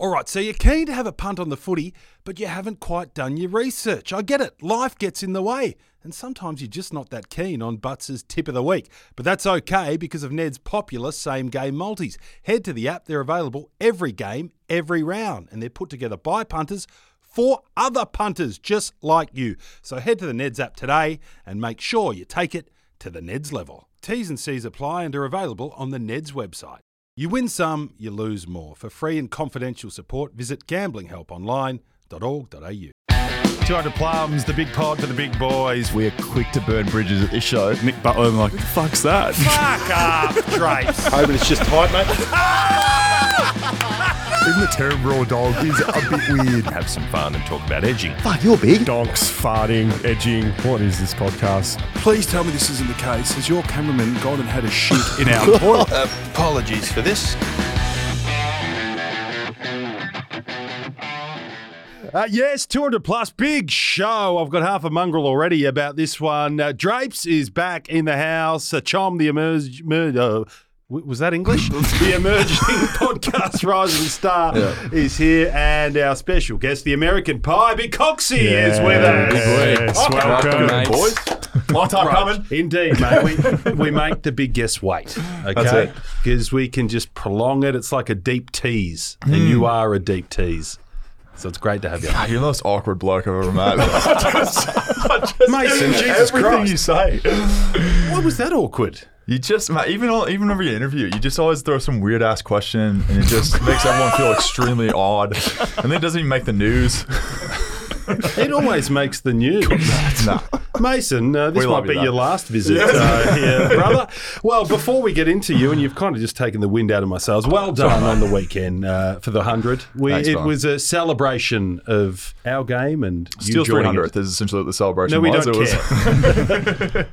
All right, so you're keen to have a punt on the footy, but you haven't quite done your research. I get it. Life gets in the way. And sometimes you're just not that keen on Butts' tip of the week. But that's okay because of Ned's popular same-game multis. Head to the app. They're available every game, every round. And they're put together by punters for other punters just like you. So head to the Ned's app today and make sure you take it to the Ned's level. T's and C's apply and are available on the Ned's website. You win some, you lose more. For free and confidential support, visit gamblinghelponline.org.au. 200 plums, the big pod for the big boys. We're quick to burn bridges at this show. Nick Butler, I'm like, who the fuck's that? Fuck up, drapes. Hoping it's just tight, mate. Even the term raw dog is a bit weird. Have some fun and talk about edging. Fuck, you're big. Dogs, farting, edging. What is this podcast? Please tell me this isn't the case. Has your cameraman gone and had a shit in our toilet? Apologies for this. Yes, 200 plus, big show. I've got half a mongrel already about this one. Drapes is back in the house. Chom, the was that English? The emerging podcast rising star is here. And our special guest, the American Pie, Big Coxie, is with us. Yes, welcome, boys. Long time coming. Indeed, mate. We make the big guests wait. Okay? Because we can just prolong it. It's like a deep tease. Mm. And you are a deep tease. So it's great to have you. You're the most awkward bloke I've ever met. Mason, Jesus Christ. Everything you say. Why was that awkward? You just, mate, even over your interview, you just always throw some weird ass question and it just makes everyone feel extremely odd. And then it doesn't even make the news. It always makes the news. Nah. Mason, this might be your last visit, brother. Well, before we get into you, and you've kind of just taken the wind out of my sails, well done on the weekend for the 100. It was a celebration of our game and you joining it. This is essentially what the celebration was. No, we don't care.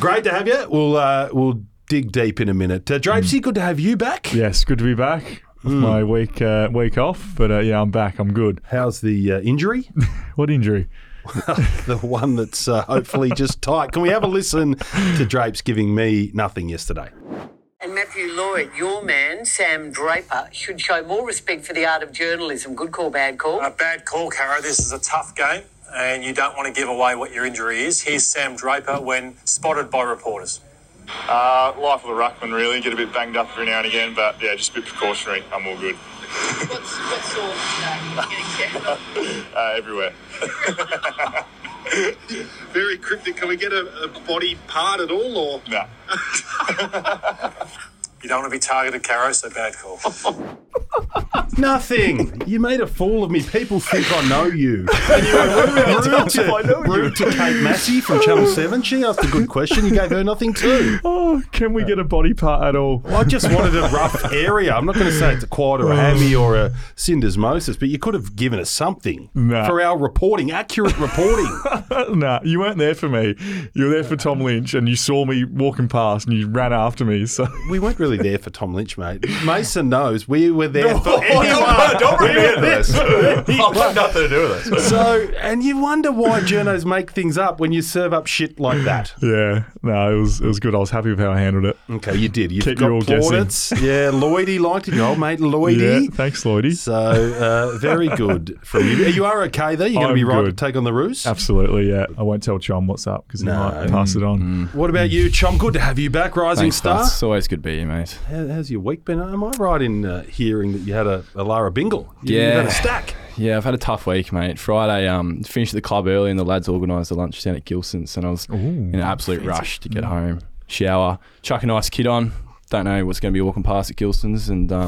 Great to have you. We'll dig deep in a minute. Drapesy, good to have you back. Yes, good to be back. My week off, but yeah, I'm back. I'm good. How's the injury? What injury? The one that's hopefully just tight. Can we have a listen to Drapes giving me nothing yesterday? And Matthew Lloyd, your man, Sam Draper, should show more respect for the art of journalism. Good call, bad call? Bad call, Caro. This is a tough game, and you don't want to give away what your injury is. Here's Sam Draper when spotted by reporters. Life of a ruckman, really. Get a bit banged up every now and again, but yeah, just a bit precautionary. I'm all good. What sort of getting everywhere. Very cryptic. Can we get a body part at all, or no? You don't want to be targeted, Caro, so bad call. Nothing. You made a fool of me. People think I know you. And you were rude to Kate Massey from Channel 7. She asked a good question. You gave her nothing too. Oh, can we get a body part at all? Well, I just wanted a rough area. I'm not going to say it's a quad or a hammy or a syndesmosis, but you could have given us something for our reporting, accurate reporting. Nah, you weren't there for me. You were there for Tom Lynch, and you saw me walking past, and you ran after me. So we weren't really there for Tom Lynch, mate. Mason knows we were there for anyone. Don't bring me into this. I've got nothing to do with it. So, and you wonder why journos make things up when you serve up shit like that. Yeah. No, it was good. I was happy with how I handled it. Okay, you did. You've got plaudits. Yeah, Lloydie liked it. Your old mate, Lloydie. Yeah, thanks, Lloydie. So, very good from you. You are okay there? You're going to be right to take on the ruse? Absolutely, yeah. I won't tell Chom what's up because he might pass it on. What about you, Chom? Good to have you back, Rising Star. It's always good to be here, mate. How's your week been? Am I right in hearing that you had a Lara Bingle? You've had a stack. Yeah, I've had a tough week, mate. Friday, finished at the club early and the lads organised a lunch down at Gilson's and I was in an absolute rush to get home, shower, chuck a nice kid on. Don't know what's going to be walking past at Gilson's and I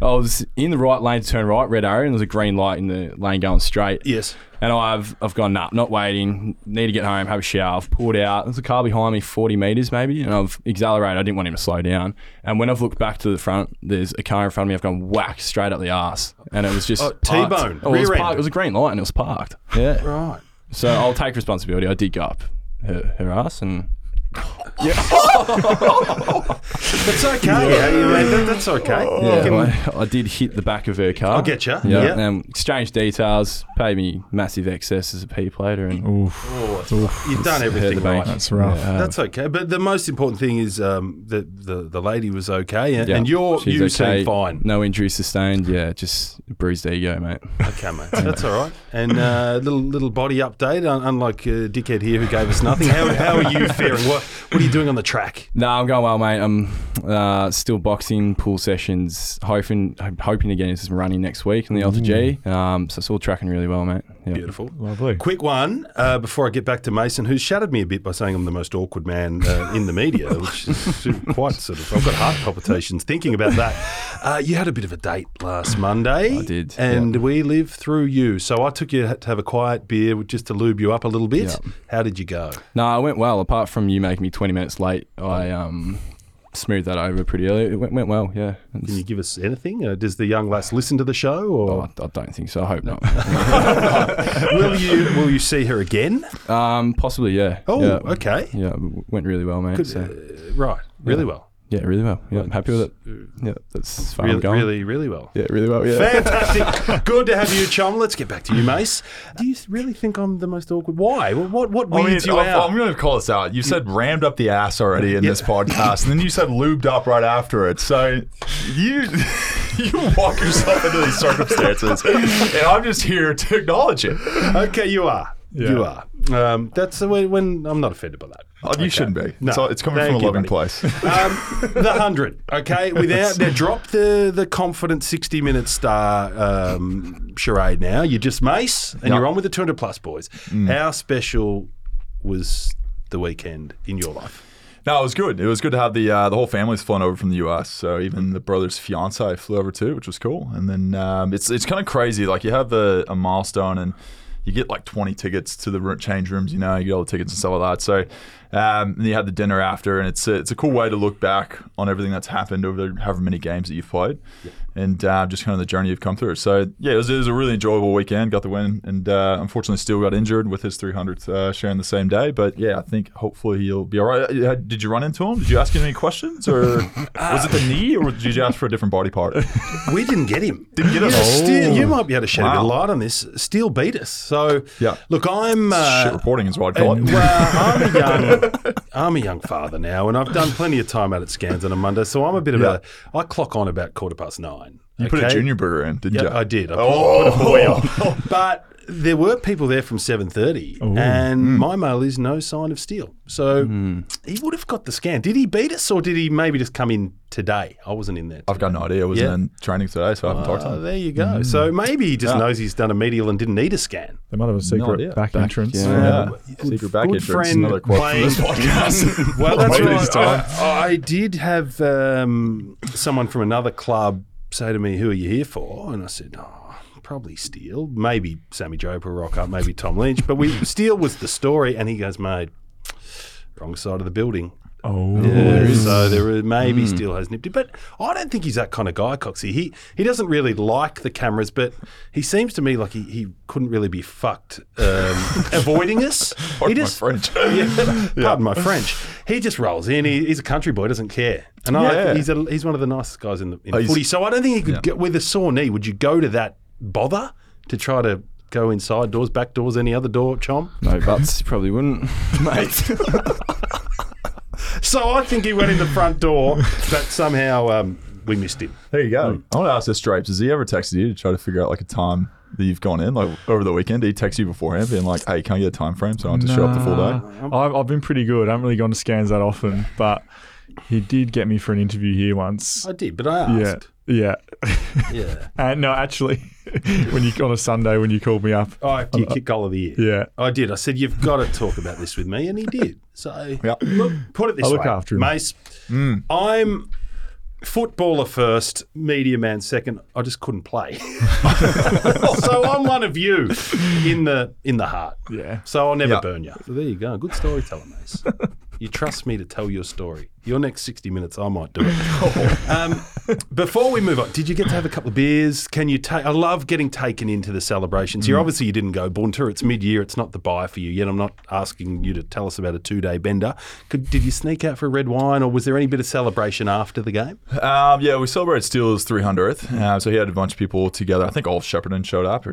was in the right lane to turn right, red arrow, and there's a green light in the lane going straight. Yes. And I've gone, nah, not waiting, need to get home, have a shower. I've pulled out. There's a car behind me, 40 metres maybe, and I've accelerated. I didn't want him to slow down. And when I've looked back to the front, there's a car in front of me. I've gone whack straight up the arse. And it was just parked. T-bone. Oh, it was a green light and it was parked. Yeah. Right. So I'll take responsibility. I did go up her arse and Yeah. It's okay. Yeah, you mean, that's okay. Yeah, I did hit the back of her car. I'll get you. Yeah. Exchange details. Paid me massive excess as a P plater, and you've done everything right. That's rough. Yeah, that's okay. But the most important thing is that the lady was okay, and you seem fine. No injuries sustained. Yeah, just bruised ego, mate. Okay, mate. That's all right. And little body update. Unlike dickhead here who gave us nothing. How are you faring? What are you doing on the track? No, I'm going well, mate. I'm still boxing, pool sessions, hoping to get into some running next week in the LTG. So it's all tracking really well, mate. Yep. Beautiful. Lovely. Quick one before I get back to Mason, who shattered me a bit by saying I'm the most awkward man in the media, which is quite sort of, I've got heart palpitations thinking about that. You had a bit of a date last Monday. I did. And we lived through you. So I took you to have a quiet beer just to lube you up a little bit. Yep. How did you go? No, it went well. Apart from you making me 20 minutes late, I smoothed that over pretty early. It went well, yeah. Can you give us anything? Does the young lass listen to the show? Or? Oh, I don't think so. I hope not. Will you see her again? Possibly, yeah. Oh, yeah. Okay. Yeah, it went really well, mate. Good, so. Right, really well. Yeah, really well. Yeah, I'm happy with it. Yeah, that's far going. Really, really well. Yeah, really well. Yeah. Fantastic. Good to have you, chum. Let's get back to you, Mace. Do you really think I'm the most awkward? Why? What weeds you out? I'm going to call this out. You said rammed up the ass already in this podcast, and then you said lubed up right after it. So you walk yourself into these circumstances, and I'm just here to acknowledge it. Okay, you are. Yeah. You are. That's the way when I'm not offended by that. Oh, you shouldn't be. No, it's coming from a loving place. The 100, okay? Without now, drop the confident 60-minute star charade now. You're just Mace, and you're on with the 200-plus boys. Mm. How special was the weekend in your life? No, it was good. It was good to have the whole family's flown over from the US. So even the brother's fiance flew over too, which was cool. And then it's kind of crazy. Like you have a milestone and you get like 20 tickets to the change rooms, you know, you get all the tickets and stuff like that. So and you have the dinner after, and it's a cool way to look back on everything that's happened over however many games that you've played and just kind of the journey you've come through. So yeah, it was a really enjoyable weekend, got the win, and unfortunately Steele got injured with his 300th sharing the same day. But yeah, I think hopefully he'll be all right. Did you run into him? Did you ask him any questions? Or was it the knee, or did you ask for a different body part? We didn't get him. Didn't get him. Steele, you might be able to shed a bit of light on this. Steele beat us. So look, I'm... shit reporting is what I'd call it. I'm a young father now, and I've done plenty of time out at Scans on a Monday, so I'm a bit of I clock on about 9:15. You put a junior burger in, didn't you? I did. I put a boy on. But there were people there from 7:30, and my mail is no sign of Steele. So he would have got the scan. Did he beat us, or did he maybe just come in today? I wasn't in there today. I've got no idea. I wasn't in training today, so I haven't talked to him. There you go. So maybe he just knows he's done a medial and didn't need a scan. They might have a secret back entrance. Yeah. Secret back entrance. Good friend another quote playing from this podcast. Well, that's right. I did have someone from another club say to me, "Who are you here for?" And I said, probably Steele, maybe Sammy Joppa will rock up, maybe Tom Lynch. But Steele was the story, and he goes, "Mate, wrong side of the building." Oh, yeah, so maybe Steele has nipped it, but I don't think he's that kind of guy, Coxie. He doesn't really like the cameras, but he seems to me like he couldn't really be fucked avoiding us. Pardon my French. He just rolls in. He's a country boy, doesn't care, and he's one of the nicest guys in footy. So I don't think he could get with a sore knee. Would you go to that bother to try to go inside doors, back doors, any other door, chum? No, butts probably wouldn't, mate. So I think he went in the front door, but somehow we missed him. There you go. I want to ask this, Drapes, has he ever texted you to try to figure out like a time that you've gone in? Like over the weekend, did he text you beforehand being like, "Hey, can I get a time frame so I don't have to show up the full day?" I've been pretty good. I haven't really gone to scans that often, but he did get me for an interview here once. I did, but I asked. Yeah. No, actually, when you on a Sunday when you called me up, after you kick goal of the year. Yeah, I did. I said, "You've got to talk about this with me," and he did. So look, put it this way, I look after him. Mace. I'm footballer first, media man second. I just couldn't play, so I'm one of you in the heart. Yeah. So I'll never burn you. So there you go. Good storyteller, Mace. You trust me to tell your story. Your next 60 minutes, I might do it. Before we move on, did you get to have a couple of beers? Can you take? I love getting taken into the celebrations here. Obviously, you didn't go Bunter. It's mid-year. It's not the buy for you yet. I'm not asking you to tell us about a two-day bender. Did you sneak out for a red wine, or was there any bit of celebration after the game? Yeah, we celebrated Steele's 300th. So he had a bunch of people together. I think Olaf Shepparton showed up. Or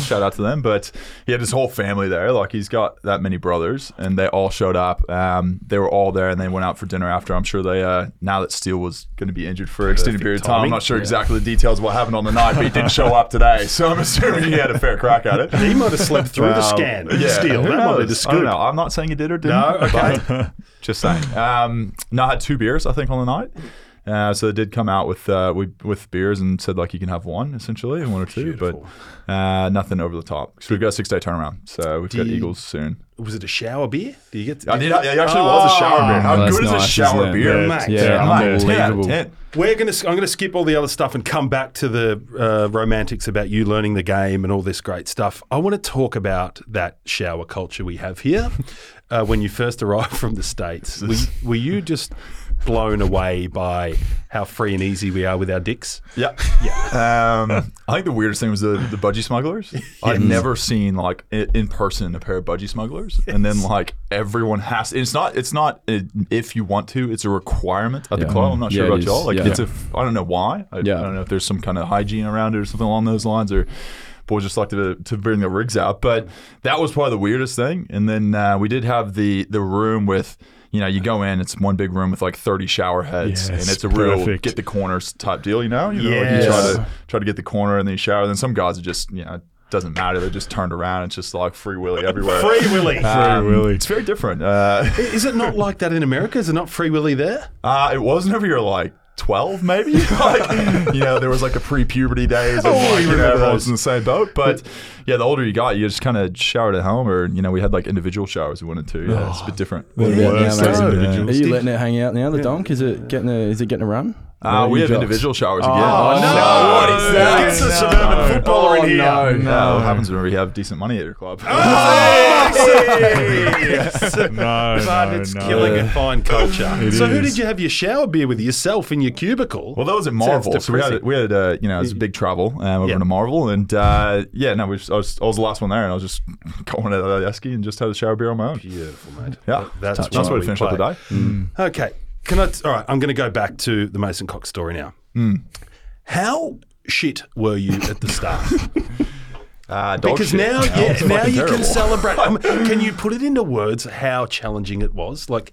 shout out to them. But he had his whole family there. Like, he's got that many brothers, and they all showed up. They were all there, and they went out for dinner after. I'm sure they, now that Steele was going to be injured for an extended period of time, I'm not sure exactly the details of what happened on the night, but he didn't show up today. So I'm assuming he had a fair crack at it. He might have slept through the scan. Steele, that might be the scoop. I don't know. I'm not saying he did or didn't. No, okay. Just saying. No, I had two beers, I think, on the night. So they did come out with beers and said, like, you can have one, essentially, one or two. Beautiful. But nothing over the top. So we've got a 6-day turnaround. So we've got Eagles soon. Was it a shower beer? Do you get? It actually was a shower beer. How good is a shower beer, mate? Yeah, unbelievable. 10. I'm going to skip all the other stuff and come back to the romantics about you learning the game and all this great stuff. I want to talk about that shower culture we have here. When you first arrived from the States, were you just blown away by how free and easy we are with our dicks? Yeah. I think the weirdest thing was the budgie smugglers. Yes. I'd never seen, like, in person a pair of budgie smugglers. Yes. And then, like, everyone has to, it's not if you want to, it's a requirement at the club. I'm not sure about y'all. Like, it's I don't know why. I don't know if there's some kind of hygiene around it or something along those lines, or boys just like to bring their rigs out. But that was probably the weirdest thing. And then we did have the room with, you know, you go in, it's one big room with like 30 shower heads, and it's a real get the corners type deal, you know, like you try to get the corner and then you shower, and then some guys are just, you know, doesn't matter. They're just turned around. It's just like free willy everywhere. Free willy. It's very different. Is it not like that in America? Is it not free willy there? It wasn't over here, like 12 maybe. Like, you know, there was like the pre-puberty days. Everyone was in the same boat. But yeah, the older you got, you just kind of showered at home, or, you know, we had like individual showers we wanted to. Yeah, it's a bit different. Are you letting it hang out now, the donk? Is it getting a run? We have individual showers again. What is that? It's a suburban footballer in here. No. It happens when we have decent money at your club. It's killing a fine culture. So who did you have your shower beer with? Yourself in your cubicle? Well, that was at Marvel. So we had you know, it was a big travel over to Marvel, and I was the last one there, and I was just going to the esky and just had a shower beer on my own. Beautiful, mate. Yeah, that's where we finished up the day. Okay. All right, I'm going to go back to the Mason Cox story now. How shit were you at the start? Because shit. Now you terrible. Can celebrate. Can you put it into words how challenging it was? Like,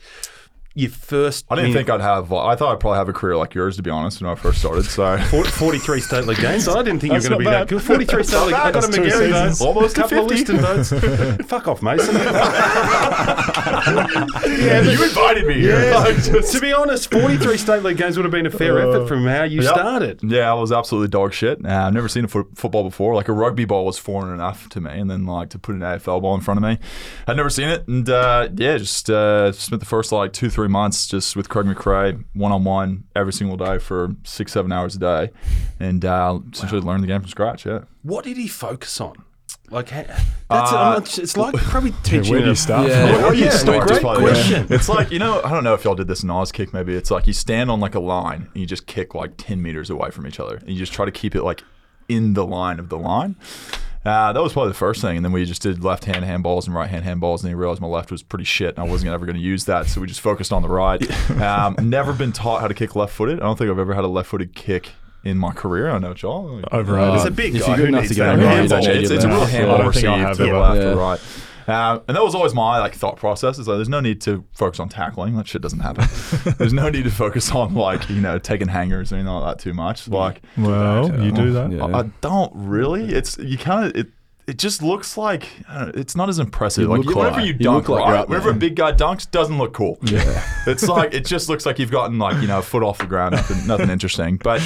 I thought I'd probably have a career like yours, to be honest, when I first started. So 43 state league games. I didn't think you were going to be that good. 43 state league. I got a McGarry vote. Almost a couple of Liston votes. Fuck off, Mason. You invited me here. Yeah. To be honest, 43 state league games would have been a fair effort from how you started. Yeah, I was absolutely dog shit. I've never seen a football before. Like, a rugby ball was foreign enough to me, and then, like, to put an AFL ball in front of me, I'd never seen it. And just spent the first like 2-3 months just with Craig McRae, one-on-one every single day for 6-7 hours a day, and essentially learned the game from scratch. Yeah. What did he focus on? Like, it's like probably teaching. Where do you start? Great question. It's like, you know, I don't know if y'all did this in Oz kick. Maybe it's like you stand on like a line and you just kick like 10 meters away from each other, and you just try to keep it like in the line of the line. That was probably the first thing, and then we just did left-hand handballs and right-hand handballs, and then he realized my left was pretty shit, and I wasn't ever going to use that, so we just focused on the right. Never been taught how to kick left-footed. I don't think I've ever had a left-footed kick in my career. I don't know what y'all. Override. It's a big guy who needs to go right. It's a real handball where you have to go left or right. And that was always my like thought process. It's like, there's no need to focus on tackling. That shit doesn't happen. There's no need to focus on, like, you know, taking hangers or anything like that too much. Like, you do that. Yeah. I don't really. It's you kind of it just looks like it's not as impressive. Whenever a big guy dunks, doesn't look cool. Yeah, it's like it just looks like you've gotten, like, you know, a foot off the ground. Nothing interesting, but.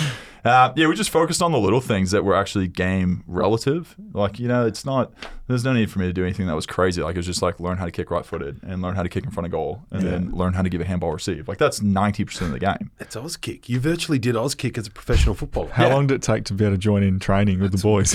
We just focused on the little things that were actually game relative. Like, you know, it's not, there's no need for me to do anything that was crazy. Like, it was just like learn how to kick right-footed and learn how to kick in front of goal and then learn how to give a handball receive. Like, that's 90% of the game. It's Auskick. You virtually did Auskick as a professional footballer. How long did it take to be able to join in training with the boys?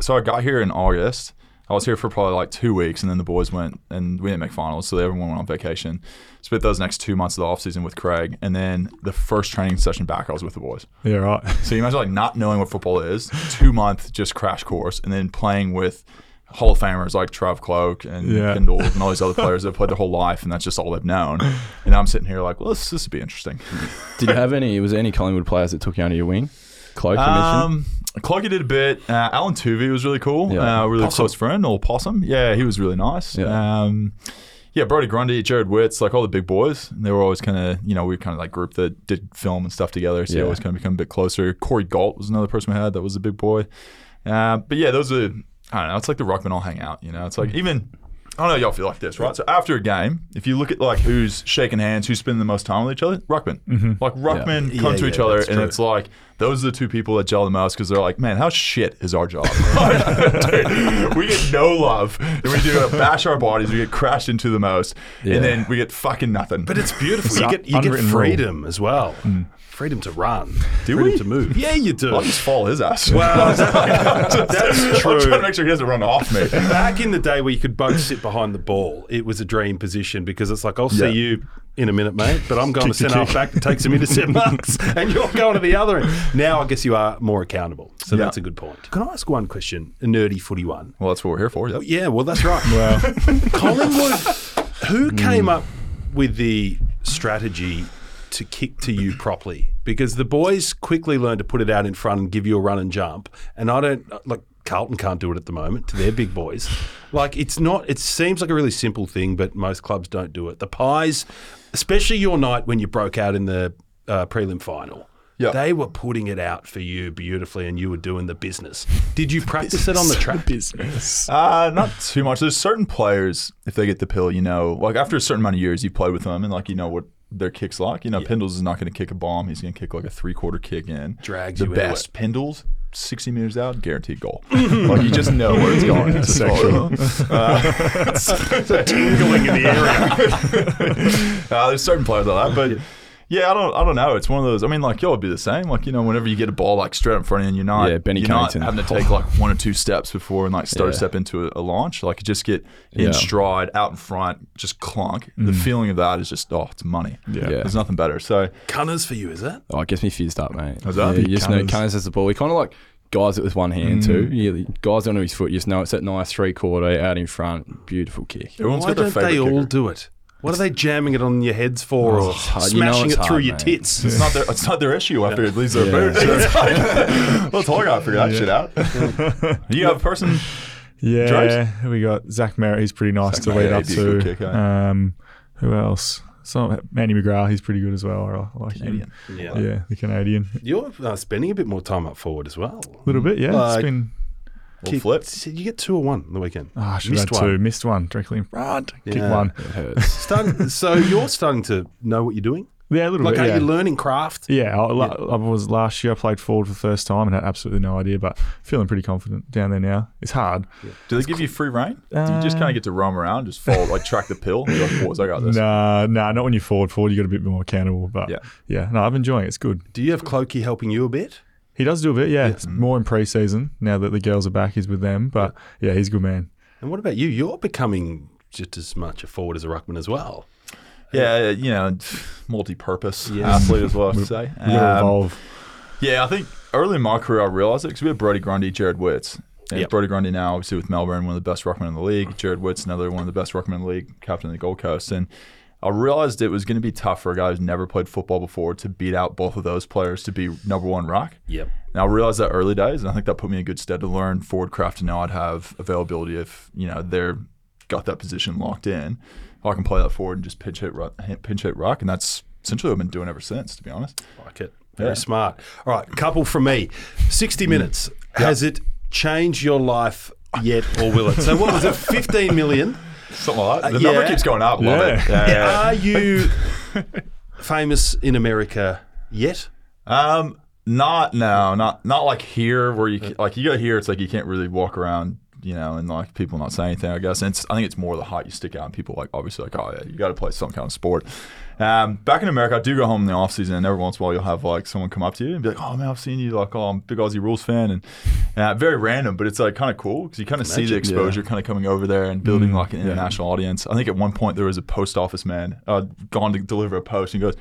So I got here in August. I was here for probably like 2 weeks, and then the boys went, and we didn't make finals, so everyone went on vacation. Spent those next 2 months of the offseason with Craig, and then the first training session back, I was with the boys. Yeah, right. So you imagine like not knowing what football is, 2 month just crash course, and then playing with Hall of Famers like Trav Cloak and Pendles and all these other players that have played their whole life, and that's just all they've known. And I'm sitting here like, well, this would be interesting. Did you have any? Was there any Collingwood players that took you under your wing? Cloak, Cloaky did a bit. Alan Toovey was really cool. Yeah. Really close friend, or Possum. Yeah, he was really nice. Yeah. Yeah, Brody Grundy, Jared Witts, like all the big boys. And they were always kind of, you know, we were kind of like group that did film and stuff together. So you always kind of become a bit closer. Corey Galt was another person we had that was a big boy. But yeah, those are, I don't know, it's like the Ruckman all hang out, you know. It's like even, I don't know, y'all feel like this, right? So after a game, if you look at like who's shaking hands, who's spending the most time with each other, Ruckman. Mm-hmm. Like Ruckman come to each other, and it's like those are the two people that gel the most because they're like, man, how shit is our job? Dude, we get no love, and we do bash our bodies, we get crashed into the most, and then we get fucking nothing. But it's beautiful. you get freedom as well. Mm. Freedom to run. Freedom to move. Yeah, you do. I'll just follow his ass. Well, that's true. I'm trying to make sure he doesn't run off me. Back in the day where you could both sit behind the ball, it was a dream position because it's like, I'll see you in a minute, mate, but I'm going to centre half back that takes him into 7 marks and you're going to the other end. Now I guess you are more accountable. So that's a good point. Can I ask one question? A nerdy footy one. Well, that's what we're here for. Yep. Yeah, well, that's right. Wow. Collingwood, who came up with the strategy to kick to you properly, because the boys quickly learn to put it out in front and give you a run and jump, and I don't like Carlton can't do it at the moment to their big boys. Like it's not, it seems like a really simple thing, but most clubs don't do it. The Pies, especially your night when you broke out in the prelim final, they were putting it out for you beautifully, and you were doing the business. Did you practice it on the track? Not too much. There's certain players, if they get the pill, you know, like after a certain amount of years, you play with them, and like you know what their kicks like. You know, Pendles is not going to kick a bomb. He's going to kick like a three-quarter kick in. Drags the you best. Pendles, 60 meters out, guaranteed goal. Like, you just know where it's going. It's a tingling in the area. There's certain players like that, but... Yeah, I don't know. It's one of those. I mean, like, y'all would be the same. Like, you know, whenever you get a ball, like, straight in front of you and you're not having to take, like, one or two steps before and, like, start to step into a launch. Like, you just get in stride, out in front, just clunk. Mm. The feeling of that is just, it's money. Yeah. There's nothing better. So Cunners for you, is it? Oh, it gets me fizzed up, mate. Is that? Yeah, you just know Cunners has the ball. We kind of, like, guys it with one hand too. Yeah, guys onto his foot. You just know it's that nice three-quarter, out in front, beautiful kick. Everyone's got their favorite kicker. Why don't they all do it? What are they jamming it on your heads for, or smashing it through your tits? It's not their issue after it leaves their boots. Let's talk after that shit out. You have a person? Yeah, James? We got Zach Merrett. He's pretty nice to lead up to. Kick, who else? Manny McGrath. He's pretty good as well. I like Canadian. Him. Yeah, the Canadian. You're spending a bit more time up forward as well. A little bit, yeah. Like, it's been... Did you get 2 or 1 on the weekend? Oh, I should have had 2. Missed one. Directly in front. Kick one. It hurts. So you're starting to know what you're doing? Yeah, a little bit. Like, are you learning craft? Yeah. I was last year. I played forward for the first time and had absolutely no idea, but feeling pretty confident down there now. It's hard. Yeah. Do they give you free rein? Do you just kind of get to roam around, just fall, like track the pill? And you're like, I got this. Nah, not when you're forward. Forward, you got to be a bit more accountable. But no, I'm enjoying it. It's good. Do you have Clokey helping you a bit? He does do a bit, yeah. It's more in pre-season now that the girls are back. He's with them, but yeah, he's a good man. And what about you? You're becoming just as much a forward as a ruckman as well. Yeah, you know, multi-purpose athlete as well. I would say. Evolve. Yeah, I think early in my career I realised it because we had Brody Grundy, Jared Witts. And Brody Grundy now obviously with Melbourne, one of the best ruckmen in the league. Jared Witts, another one of the best ruckmen in the league, captain of the Gold Coast, and I realized it was going to be tough for a guy who's never played football before to beat out both of those players to be #1 ruck. Yep. And I realized that early days, and I think that put me in good stead to learn forward craft to know I'd have availability if, you know, they're got that position locked in. I can play that forward and just pinch hit ruck, and that's essentially what I've been doing ever since, to be honest. Like it. Very smart. All right, couple from me. 60 minutes. Yep. Has it changed your life yet, or will it? So what was it, 15 million? Something like that. The number keeps going up. Love it. Yeah. Are you famous in America yet? Not like here where you like you go here. It's like you can't really walk around you know, and like people not saying anything, I guess. And I think it's more the height you stick out, and people like obviously like, oh yeah, you got to play some kind of sport. Back in America, I do go home in the off season, and every once in a while you'll have like someone come up to you and be like, oh man, I've seen you, like, oh, I'm a big Aussie Rules fan, and very random, but it's like kind of cool because you kind of see the exposure kind of coming over there and building like an international audience. I think at one point there was a post office man gone to deliver a post and he goes,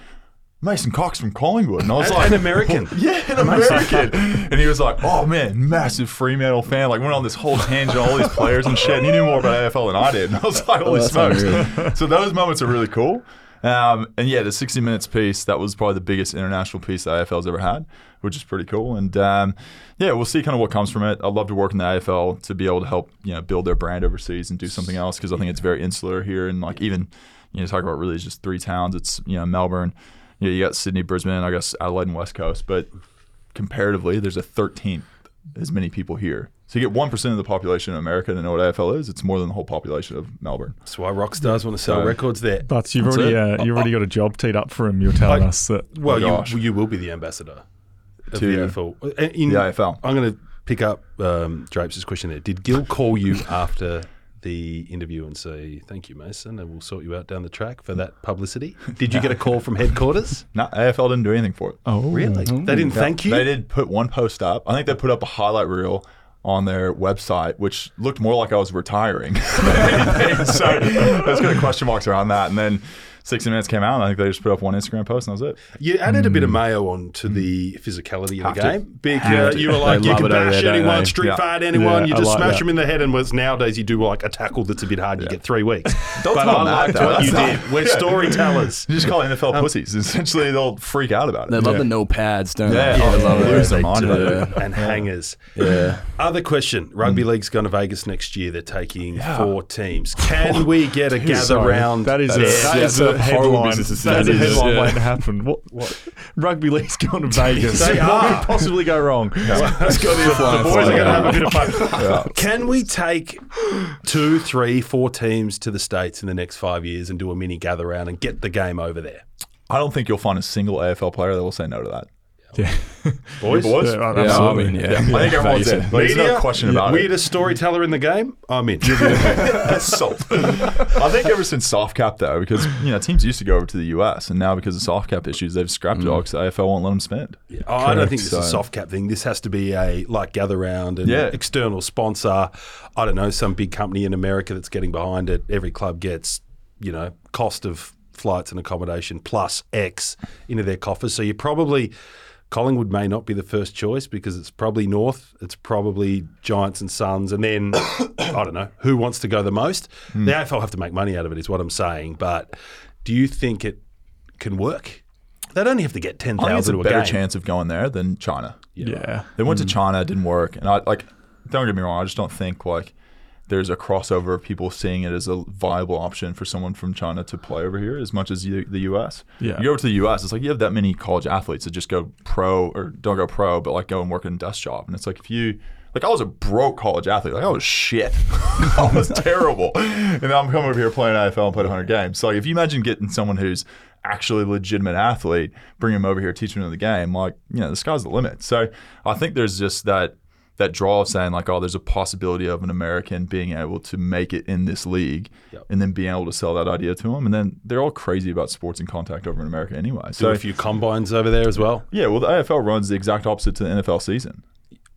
Mason Cox from Collingwood. And I was like, an American. Oh, yeah, an American. And he was like, oh man, massive Fremantle fan. Like, went on this whole tangent, all these players and shit. And he knew more about AFL than I did. And I was like, holy smokes. So those moments are really cool. And yeah, the 60 Minutes piece, that was probably the biggest international piece the AFL's ever had, which is pretty cool. And yeah, we'll see kind of what comes from it. I'd love to work in the AFL to be able to help, you know, build their brand overseas and do something else, because I think it's very insular here. And like, even, you know, talk about really just three towns. It's, you know, Melbourne. Yeah, you got Sydney, Brisbane, I guess Adelaide and West Coast, but comparatively, there's a 13th as many people here. So you get 1% of the population in America that know what AFL is. It's more than the whole population of Melbourne. That's why rock stars want to sell records there. But you've already got a job teed up for him. You're telling us that. Well, you will be the ambassador of the AFL. In the AFL. I'm going to pick up Drapes' question there. Did Gil call you after the interview and say, thank you, Mason, and we'll sort you out down the track for that publicity? Did you get a call from headquarters? No, AFL didn't do anything for it. Oh, really? They didn't thank you? They did put one post up. I think they put up a highlight reel on their website, which looked more like I was retiring. So there's kind of question marks around that. And then 60 Minutes came out, and I think they just put up one Instagram post, and that was it. You added a bit of mayo onto the physicality of the game. Because you were like, you can bash anyone, street fight anyone, you just smash them in the head, and nowadays you do like a tackle that's a bit hard, you get 3 weeks. But I liked what you did. We're storytellers. You just call it NFL pussies. Essentially, they'll freak out about it. They love the no pads, don't they? Yeah, they love lose their mind about it. And hangers. Yeah. Other question. Rugby league's gone to Vegas next year. They're taking 4 teams. Can we get a gather round? That is a headline. That is a headline waiting to happen. What? Rugby league's gone to Vegas. What could possibly go wrong? It's got to be the boys are going to have a bit of fun. Can we take 2, 3, 4 teams to the States in the next 5 years and do a mini gather round and get the game over there? I don't think you'll find a single AFL player that will say no to that. Yeah. Boys? Absolutely. I mean, I think everyone's in. Like, there's no question about it. Weirdest storyteller in the game? I'm in. Assault. I think ever since soft cap, though, because you know teams used to go over to the US, and now because of soft cap issues, they've scrapped it all because the AFL won't let them spend. Yeah. Oh, I don't think this is a soft cap thing. This has to be a like gather round and external sponsor. I don't know, some big company in America that's getting behind it. Every club gets, you know, cost of flights and accommodation plus X into their coffers. So you probably... Collingwood may not be the first choice because it's probably North, it's probably Giants and Suns, and then, I don't know, who wants to go the most? The AFL have to make money out of it is what I'm saying, but do you think it can work? They'd only have to get 10,000 to a game. I think it's a better chance of going there than China. Yeah. They went to China, it didn't work, and I like. Don't get me wrong, I just don't think like there's a crossover of people seeing it as a viable option for someone from China to play over here as much as the US. Yeah. You go over to the US, it's like you have that many college athletes that just go pro or don't go pro, but like go and work in a desk job. And it's like if you, like I was a broke college athlete, like I was shit. I was terrible. And now I'm coming over here playing AFL and played 100 games. So like if you imagine getting someone who's actually legitimate athlete, bring him over here, teach him the game, like, you know, the sky's the limit. So I think there's just that draw of saying like, oh, there's a possibility of an American being able to make it in this league and then being able to sell that idea to them. And then they're all crazy about sports and contact over in America anyway. So a few combines over there as well. Yeah, well, the AFL runs the exact opposite to the NFL season.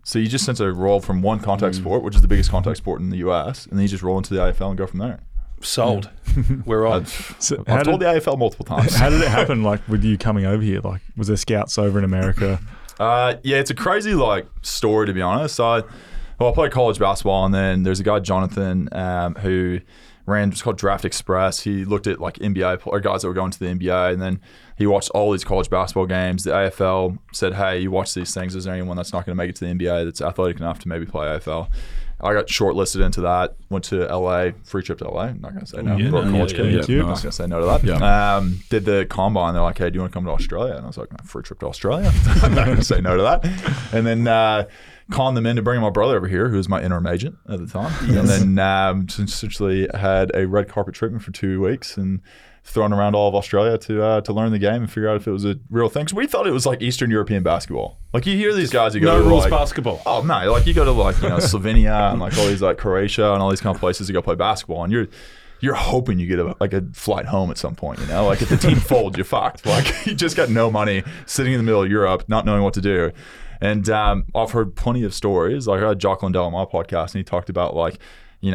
So you just essentially roll from one contact sport, which is the biggest contact sport in the US, and then you just roll into the AFL and go from there. Sold. We're on. I've told the AFL multiple times. How did it happen like with you coming over here? Like, was there scouts over in America? Yeah, it's a crazy like story to be honest. I played college basketball, and then there's a guy Jonathan who ran it's called Draft Express. He looked at like NBA or guys that were going to the NBA, and then he watched all these college basketball games. The AFL said, "Hey, you watch these things. Is there anyone that's not going to make it to the NBA that's athletic enough to maybe play AFL?" I got shortlisted into that. Went to LA, free trip to LA. I'm not going to say no. I'm not going to say no to that. Yeah. Did the combine. They're like, hey, do you want to come to Australia? And I was like, free trip to Australia? I'm not going to say no to that. And then conned them into bringing my brother over here, who was my interim agent at the time. Yes. And then essentially had a red carpet treatment for 2 weeks and thrown around all of Australia to learn the game and figure out if it was a real thing. Because we thought it was like Eastern European basketball. Like you hear these guys who go to rules basketball. Oh no, like you go to like Slovenia and like all these like Croatia and all these kind of places to go play basketball, and you're hoping you get a flight home at some point. You know, like if the team folds, you're fucked. Like you just got no money, sitting in the middle of Europe, not knowing what to do. And I've heard plenty of stories. Like I had Jock Lundell on my podcast, and he talked about like,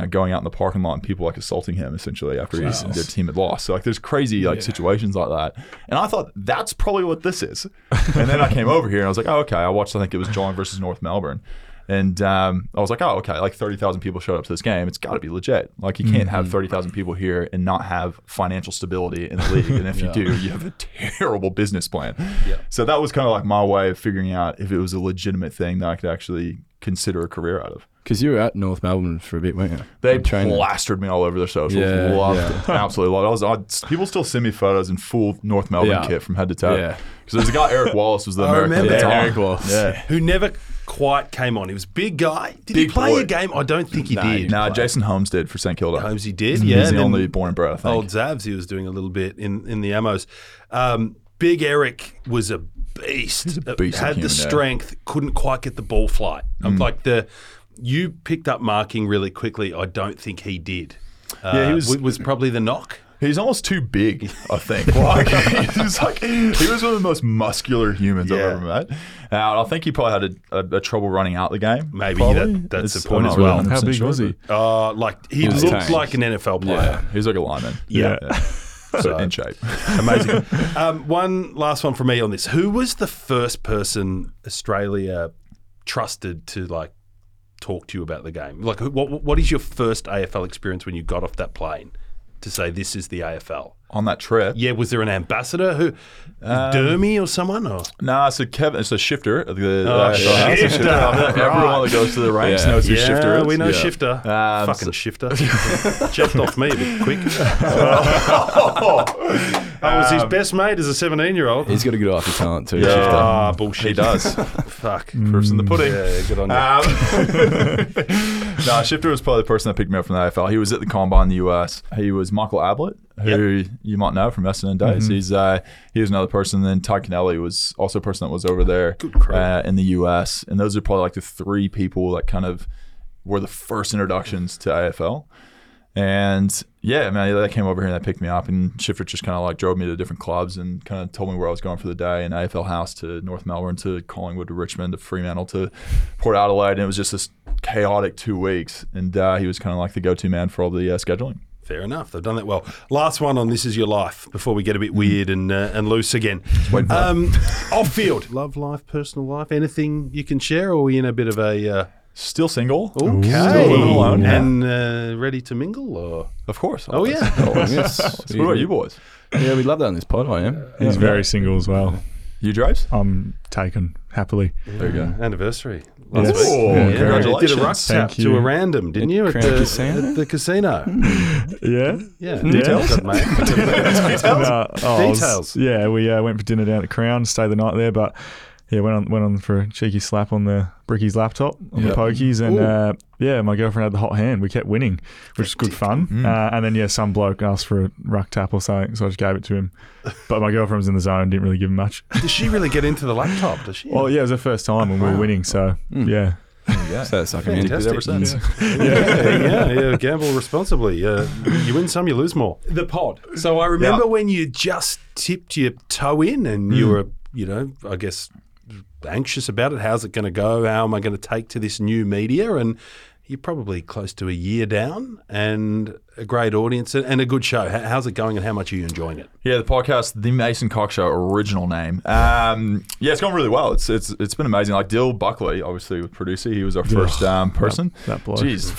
going out in the parking lot and people like assaulting him essentially after their team had lost. So like there's crazy situations like that. And I thought that's probably what this is. And then I came over here and I was like, oh, okay. I watched, I think it was Geelong versus North Melbourne. And I was like, oh, okay. Like 30,000 people showed up to this game. It's got to be legit. Like you can't have 30,000 people here and not have financial stability in the league. And if you do, you have a terrible business plan. Yeah. So that was kind of like my way of figuring out if it was a legitimate thing that I could actually consider a career out of. Because you were at North Melbourne for a bit, weren't you? They plastered me all over their socials. Yeah, loved it. Absolutely loved it. People still send me photos in full North Melbourne kit from head to toe. Yeah. Because there's a guy, Eric Wallace, was the American at the time. Eric Wallace. Yeah. Who never quite came on. He was a big guy. Did he play a game? I don't think he did. No, Jason Holmes did for St Kilda. Holmes, he did, yeah. He's the only born and bred, I think. Old Zabs, he was doing a little bit in the Ammos. Big Eric was a beast. He's a beast. Had the strength, couldn't quite get the ball flight. You picked up marking really quickly. I don't think he did. Yeah, he was probably the knock. He's almost too big, I think. Like, he was one of the most muscular humans I've ever met. And I think he probably had a trouble running out the game. Maybe that's the point as well. How big was he? He looked like an NFL player. Yeah. He was like a lineman. Yeah. So in shape. Amazing. One last one from me on this. Who was the first person Australia trusted to talk to you about the game? Like, what is your first AFL experience when you got off that plane to say this is the AFL? On that trip? Yeah, was there an ambassador who, Dermy or someone? Or? Nah, so Kevin, it's a shifter. Shifter. Everyone that goes to the ranks knows who Shifter is. We know Shifter. Fucking Shifter. Jumped off me a bit quick. I was his best mate as a 17-year-old. He's got a good eye for talent too, Shifter. Ah, bullshit. He does. Fuck. Proof's in the pudding. Yeah, good on you. No, Shifter was probably the person that picked me up from the AFL. He was at the Combine in the US. He was Michael Ablett, who you might know from Essendon days. Mm-hmm. He was another person. Then Ty Kennelly was also a person that was over there in the US. And those are probably like the three people that kind of were the first introductions to AFL. And yeah, man, they came over here and they picked me up, and Shifter just kind of like drove me to different clubs and kind of told me where I was going for the day, and AFL House to North Melbourne to Collingwood to Richmond to Fremantle to Port Adelaide. And it was just this chaotic 2 weeks, and he was kind of like the go-to man for all the scheduling. Fair enough. They've done that well. Last one on This Is Your Life before we get a bit weird and loose again. Off-field. Love life, personal life, anything you can share, or are we in a bit of a... Still single. Okay. Still living alone. And ready to mingle? Or? Of course. Oh, yeah. Yes. So what about you boys? Yeah, we love that on this pod, I am. He's very single as well. You, Drapes? I'm taken, happily. Yeah. There you go. Anniversary. Yes. Oh, yeah. Congratulations. Did a ruck tap to a random, didn't you? At the casino. Yeah. Details, mate. Details. Yeah, we went for dinner down at Crown, stayed the night there, but... Yeah, went on for a cheeky slap on the Bricky's laptop on the pokies, and my girlfriend had the hot hand. We kept winning, which is good fun. And then some bloke asked for a ruck tap or something, so I just gave it to him. But my girlfriend was in the zone, didn't really give him much. Does she really get into the laptop? Does she? Well, yeah, it was her first time when we were winning, so yeah. Yeah. So that's like ever since. Gamble responsibly. You win some, you lose more. The pod. So I remember when you just tipped your toe in, and you were, I guess, anxious about it. How's it going to go? How am I going to take to this new media? And you're probably close to a year down, and a great audience and a good show. How's it going, and how much are you enjoying it? Yeah, the podcast, The Mason Cox Show, original name. It's gone really well. It's been amazing. Like Dill Buckley, obviously, with producer, he was our first person. That bloke. Jeez.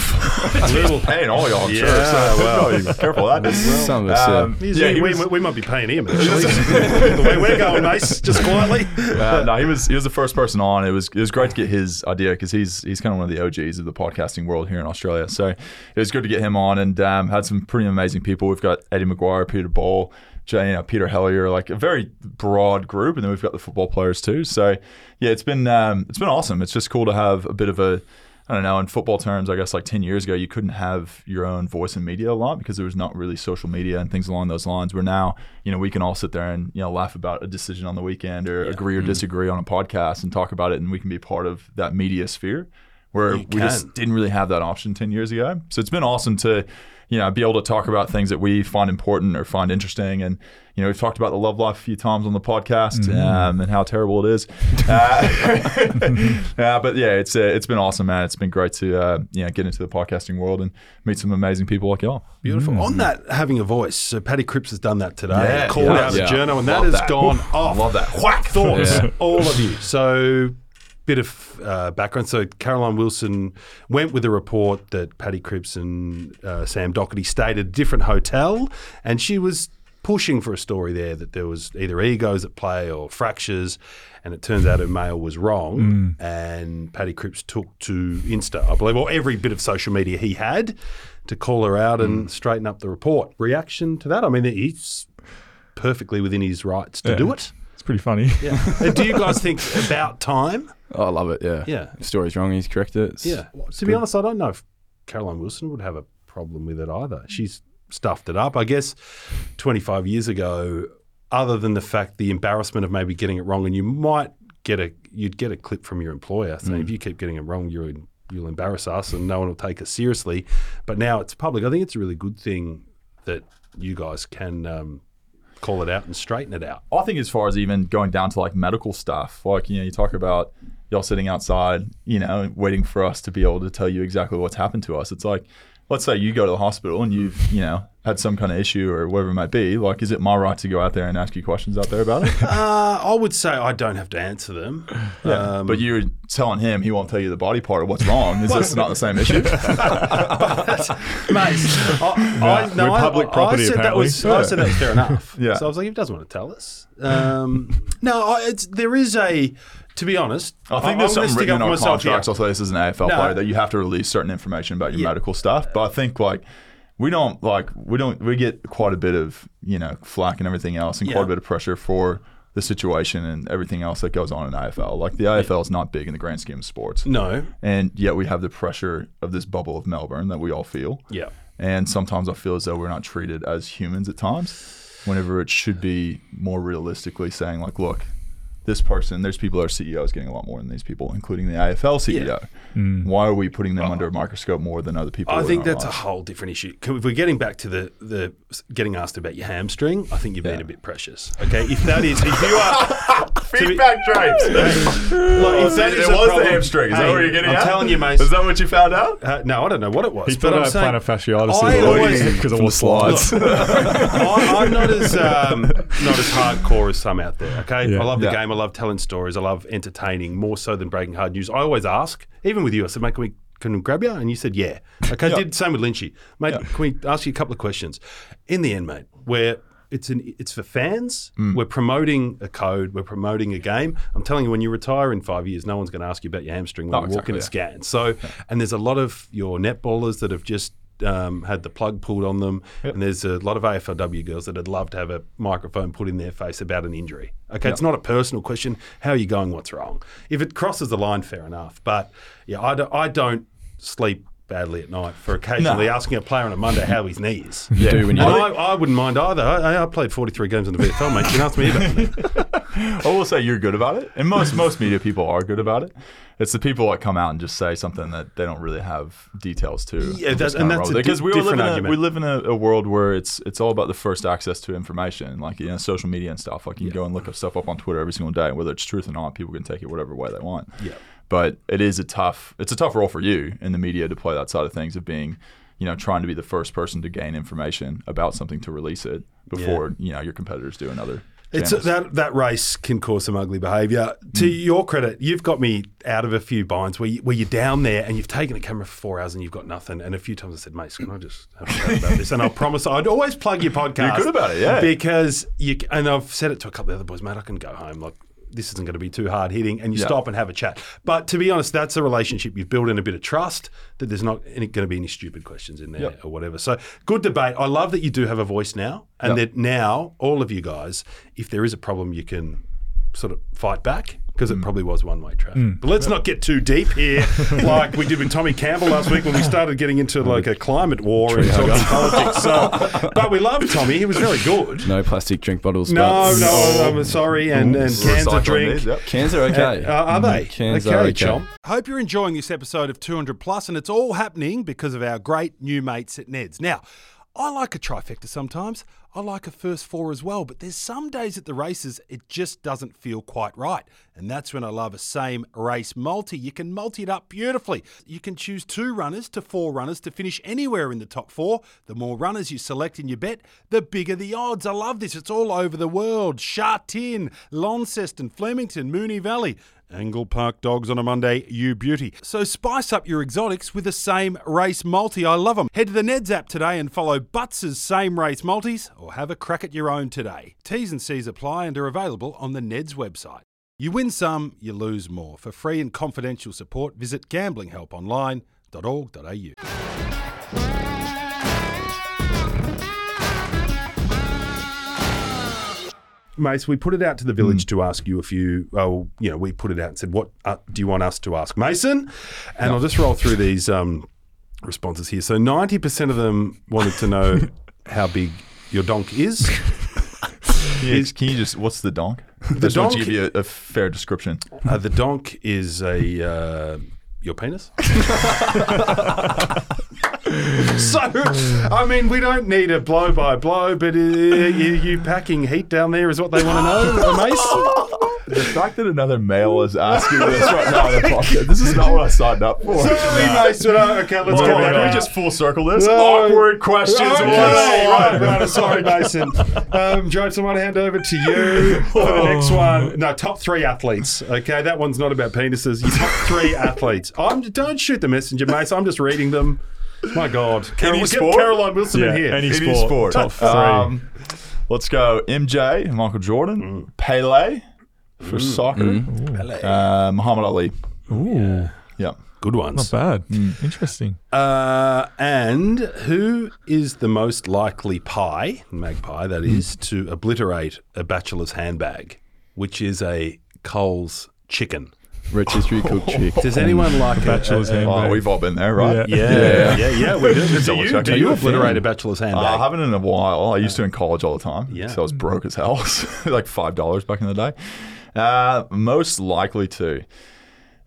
He's paying all y'all, I'm sure. So, well, careful of that. Some of us, we might be paying him, actually. The way we're going, Mace, just quietly. He was the first person on. It was great to get his idea, because he's kind of one of the OGs of the podcasting world here in Australia. So it was good to get him on, and had some pretty amazing people. We've got Eddie McGuire, Peter Ball, Peter Hellier, like a very broad group, and then we've got the football players too. So yeah, it's been awesome. It's just cool to have a bit of a I don't know, in football terms, I guess like 10 years ago, you couldn't have your own voice in media a lot because there was not really social media and things along those lines. Where now, you know, we can all sit there and, you know, laugh about a decision on the weekend or agree or disagree on a podcast and talk about it, and we can be part of that media sphere where we just didn't really have that option 10 years ago. So it's been awesome to, you know, be able to talk about things that we find important or find interesting. And, you know, we've talked about the love life a few times on the podcast and how terrible it is. But yeah, it's been awesome, man. It's been great to, you know, get into the podcasting world and meet some amazing people like y'all. Beautiful. Mm. On that, having a voice. So Paddy Cripps has done that today. Yeah, called out a journo, and that has gone off. Love that. Whack thoughts, all of you. So bit of background. So Caroline Wilson went with a report that Paddy Cripps and Sam Doherty stayed at a different hotel, and she was pushing for a story there that there was either egos at play or fractures, and it turns out her mail was wrong, and Paddy Cripps took to Insta, I believe, or every bit of social media he had to call her out and straighten up the report. Reaction to that? I mean, he's perfectly within his rights to do it. It's pretty funny. Yeah. Do you guys think about time? Oh, I love it, yeah. If the story's wrong, he's corrected it. Yeah. To be honest, I don't know if Caroline Wilson would have a problem with it either. She's stuffed it up. I guess 25 years ago, other than the fact, the embarrassment of maybe getting it wrong, and you might get you'd get a clip from your employer saying, if you keep getting it wrong, you'll embarrass us and no one will take us seriously. But now it's public. I think it's a really good thing that you guys can call it out and straighten it out. I think as far as even going down to like medical stuff, like, you know, you talk about y'all sitting outside, you know, waiting for us to be able to tell you exactly what's happened to us. It's like, let's say you go to the hospital and you've, you know, had some kind of issue or whatever it might be. Like, is it my right to go out there and ask you questions out there about it? I would say I don't have to answer them. Yeah, but you're telling him he won't tell you the body part of what's wrong. Is this not the same issue? We're public property, apparently. I said that was fair enough. So I was like, if he doesn't want to tell us. To be honest, I think there's something written in our contracts. I'll say this as an AFL player that you have to release certain information about your medical stuff. But I think we get quite a bit of, you know, flack and everything else, and quite a bit of pressure for the situation and everything else that goes on in AFL. Like, the AFL is not big in the grand scheme of sports. No. And yet we have the pressure of this bubble of Melbourne that we all feel. Yeah. And sometimes I feel as though we're not treated as humans at times, whenever it should be more realistically saying, like, look, this person, there's people that are CEOs getting a lot more than these people, including the AFL CEO. Yeah. Mm. Why are we putting them under a microscope more than other people? I think that's a whole different issue. If we're getting back to the getting asked about your hamstring, I think you've been a bit precious. Okay, if that is, if you are feedback drapes. The hamstring. Is that what you're getting? I'm telling you, mate. Is that what you found out? No, I don't know what it was. He put out plantar fasciitis because of all the slides. I'm not as hardcore as some out there. Okay, I love the game. I love telling stories. I love entertaining more so than breaking hard news. I always ask, even with you, I said, mate, can we grab you? And you said, yeah. Okay, I did the same with Lynchy. Mate, can we ask you a couple of questions? In the end, mate, where it's for fans, we're promoting a code, we're promoting a game. I'm telling you, when you retire in 5 years, no one's going to ask you about your hamstring when you walk in a scan. So, and there's a lot of your netballers that have just had the plug pulled on them, and there's a lot of AFLW girls that would love to have a microphone put in their face about an injury. Okay, it's not a personal question. How are you going? What's wrong? If it crosses the line, fair enough. But yeah, I don't sleep badly at night for occasionally asking a player on a Monday how his knee is. Yeah, I wouldn't mind either. I played 43 games in the VFL, mate. You can ask me about that. I will say you're good about it, and most media people are good about it. It's the people that come out and just say something that they don't really have details to. Yeah, that's because we live in a world where it's all about the first access to information, like, you know, social media and stuff. Like, you can go and look up stuff up on Twitter every single day, and whether it's truth or not, people can take it whatever way they want. Yeah. But it's a tough role for you in the media to play that side of things, of being, you know, trying to be the first person to gain information about something to release it before you know your competitors do another. It's that race can cause some ugly behaviour. To your credit, you've got me out of a few binds where you're down there and you've taken a camera for 4 hours and you've got nothing. And a few times I said, mate, can I just have a chat about this? And I promise I'd always plug your podcast. You're good about it, yeah. Because and I've said it to a couple of other boys, mate, I can go home. Like, this isn't going to be too hard hitting, and you stop and have a chat. But to be honest, that's a relationship you've built in, a bit of trust that there's not going to be any stupid questions in there or whatever. So good debate. I love that you do have a voice now, and that now all of you guys, if there is a problem, you can sort of fight back. because it probably was one-way traffic. But let's not get too deep here like we did with Tommy Campbell last week when we started getting into like a climate war and talking politics. So, but we loved Tommy. He was really good. No plastic drink bottles. No, I'm sorry. And cans of drink. Yep. Cans are okay. Are they? Cans are okay. Chom. Hope you're enjoying this episode of 200 Plus, and it's all happening because of our great new mates at Ned's. Now, I like a trifecta sometimes. I like a first four as well, but there's some days at the races it just doesn't feel quite right. And that's when I love a same race multi. You can multi it up beautifully. You can choose 2 runners to 4 runners to finish anywhere in the top 4. The more runners you select in your bet, the bigger the odds. I love this. It's all over the world. Sha Tin, Launceston, Flemington, Moonee Valley. Angle Park Dogs on a Monday, you beauty. So spice up your exotics with a same race multi. I love them. Head to the Neds app today and follow Butts' same race multis or have a crack at your own today. T's and C's apply and are available on the Neds website. You win some, you lose more. For free and confidential support, visit gamblinghelponline.org.au. Mace, we put it out to the village to ask you if you, we put it out and said, what do you want us to ask Mason? And I'll just roll through these responses here. So 90% of them wanted to know how big your donk is. Can you just, what's the donk? The donk, to give you a fair description. The donk is your penis. So, I mean, we don't need a blow by blow, but you packing heat down there is what they want to know, Mason. The fact that another male is asking this right now in the podcast, this is not what I signed up for. Certainly, Mason. Okay, let's get back. Can we just full circle this? Awkward questions. Okay. Right. Sorry, Mason. Jokes, I want to hand over to you for the next one. No, top 3 athletes. Okay, that one's not about penises. Your top 3 athletes. Don't shoot the messenger, Mason. I'm just reading them. My God. Caroline Wilson in here. Any sport. Top 3. Let's go MJ, Michael Jordan, Pele for soccer, Pele. Muhammad Ali. Ooh. Yeah. Good ones. Not bad. Interesting. And who is the most likely magpie, that is, to obliterate a bachelor's handbag, which is a Coles chicken? Rich history cooked chick. Does anyone like a bachelor's handbag? Oh, we've all been there, right? Yeah, we do. Do you obliterate a bachelor's handbag? I haven't in a while. I used to in college all the time. Yeah. So I was broke as hell. Like $5 back in the day. Most likely to.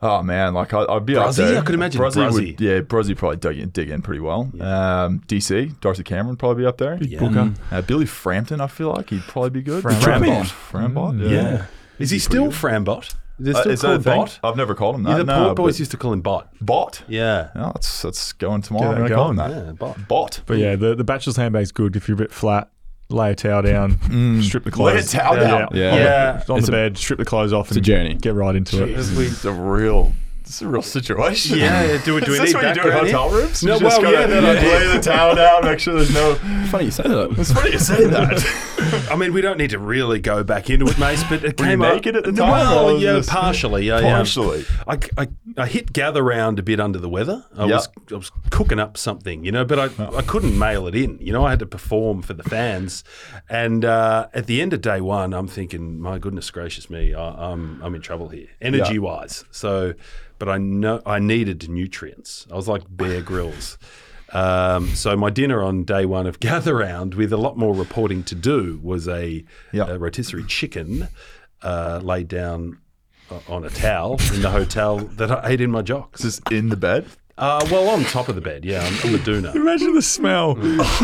Oh, man. Like, I'd be up there. I could imagine Bruzzy. Bruzzy probably dig in pretty well. Yeah. DC, Darcy Cameron probably be up there. Big Booker. Billy Frampton, I feel like. He'd probably be good. Frambot. Yeah. Is he still Frambot? Is that a thing? Bot? I've never called him that. The Port Boys used to call him Bot. Bot? Yeah. No, let's go in tomorrow and call him that. Yeah, Bot. But yeah, the bachelor's handbag's good if you're a bit flat. Lay a towel down, strip the clothes. Lay a towel down. Yeah. On the bed, strip the clothes off. It's a journey. Get right into it. It's a real situation. Yeah. Do we need that? Do we do in hotel rooms? No, well, lay the towel down, make sure there's no... It's funny you say that. I mean, we don't need to really go back into it, Mace, but it came up... naked at the time? Well, yeah, partially. Partially. I hit gather round a bit under the weather. I was cooking up something, but I couldn't mail it in. I had to perform for the fans. And at the end of day one, I'm thinking, my goodness gracious me, I'm in trouble here, energy-wise. So... But I know I needed nutrients. I was like Bear Grylls. So my dinner on day one of Gather Round, with a lot more reporting to do, was a rotisserie chicken laid down on a towel in the hotel that I ate in my jocks. Just in the bed? On top of the bed, on the doona. Imagine the smell. Rank,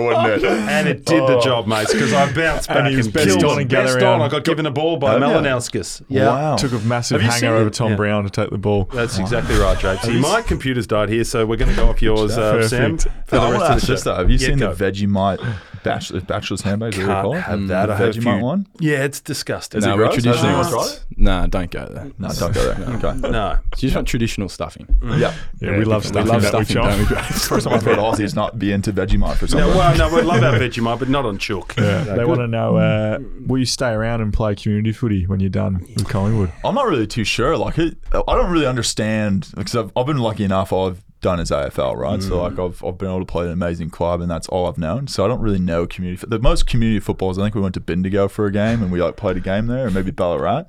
wouldn't it? And it did the job, mates, because I bounced back and he was best on and gathering. I got given a ball by Malinowskis. Yeah. Wow. Took a massive hanger over Tom Brown to take the ball. That's exactly right, Jake. So my computer's died here, so we're going to go off yours, Sam, for the rest of the show. Have you seen the Vegemite bachelor's handbag? I have the Vegemite one. Yeah, it's disgusting. No, we're traditional. No, don't go there. Okay. No. So you just want traditional stuffing. Yeah, we love stuffing. First time I've heard Aussies not be into Vegemite for something. No, we love our Vegemite, but not on chook. Yeah. They want to know, will you stay around and play community footy when you're done with Collingwood? I'm not really too sure. I don't really understand, because I've been lucky enough, I've done as AFL, right? So I've been able to play an amazing club, and that's all I've known. So I don't really know community. The most community football is, I think we went to Bendigo for a game, and we played a game there, and maybe Ballarat.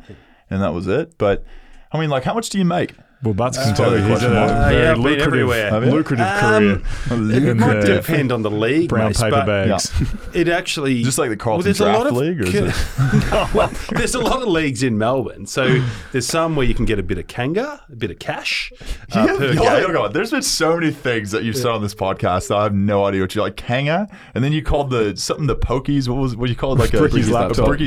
and that was it. But I mean, like, how much do you make? Well, Butts can tell you he's had a very lucrative career. It might depend on the league, brown paper bags. Yeah. It actually just like the Carlton Draft League. There's a lot of leagues in Melbourne, so there's some where you can get a bit of kanga, a bit of cash. Oh god, there's been so many things that you've said on this podcast that I have no idea what you like. Kanga, and then you called the pokies. What you called like a Bricky's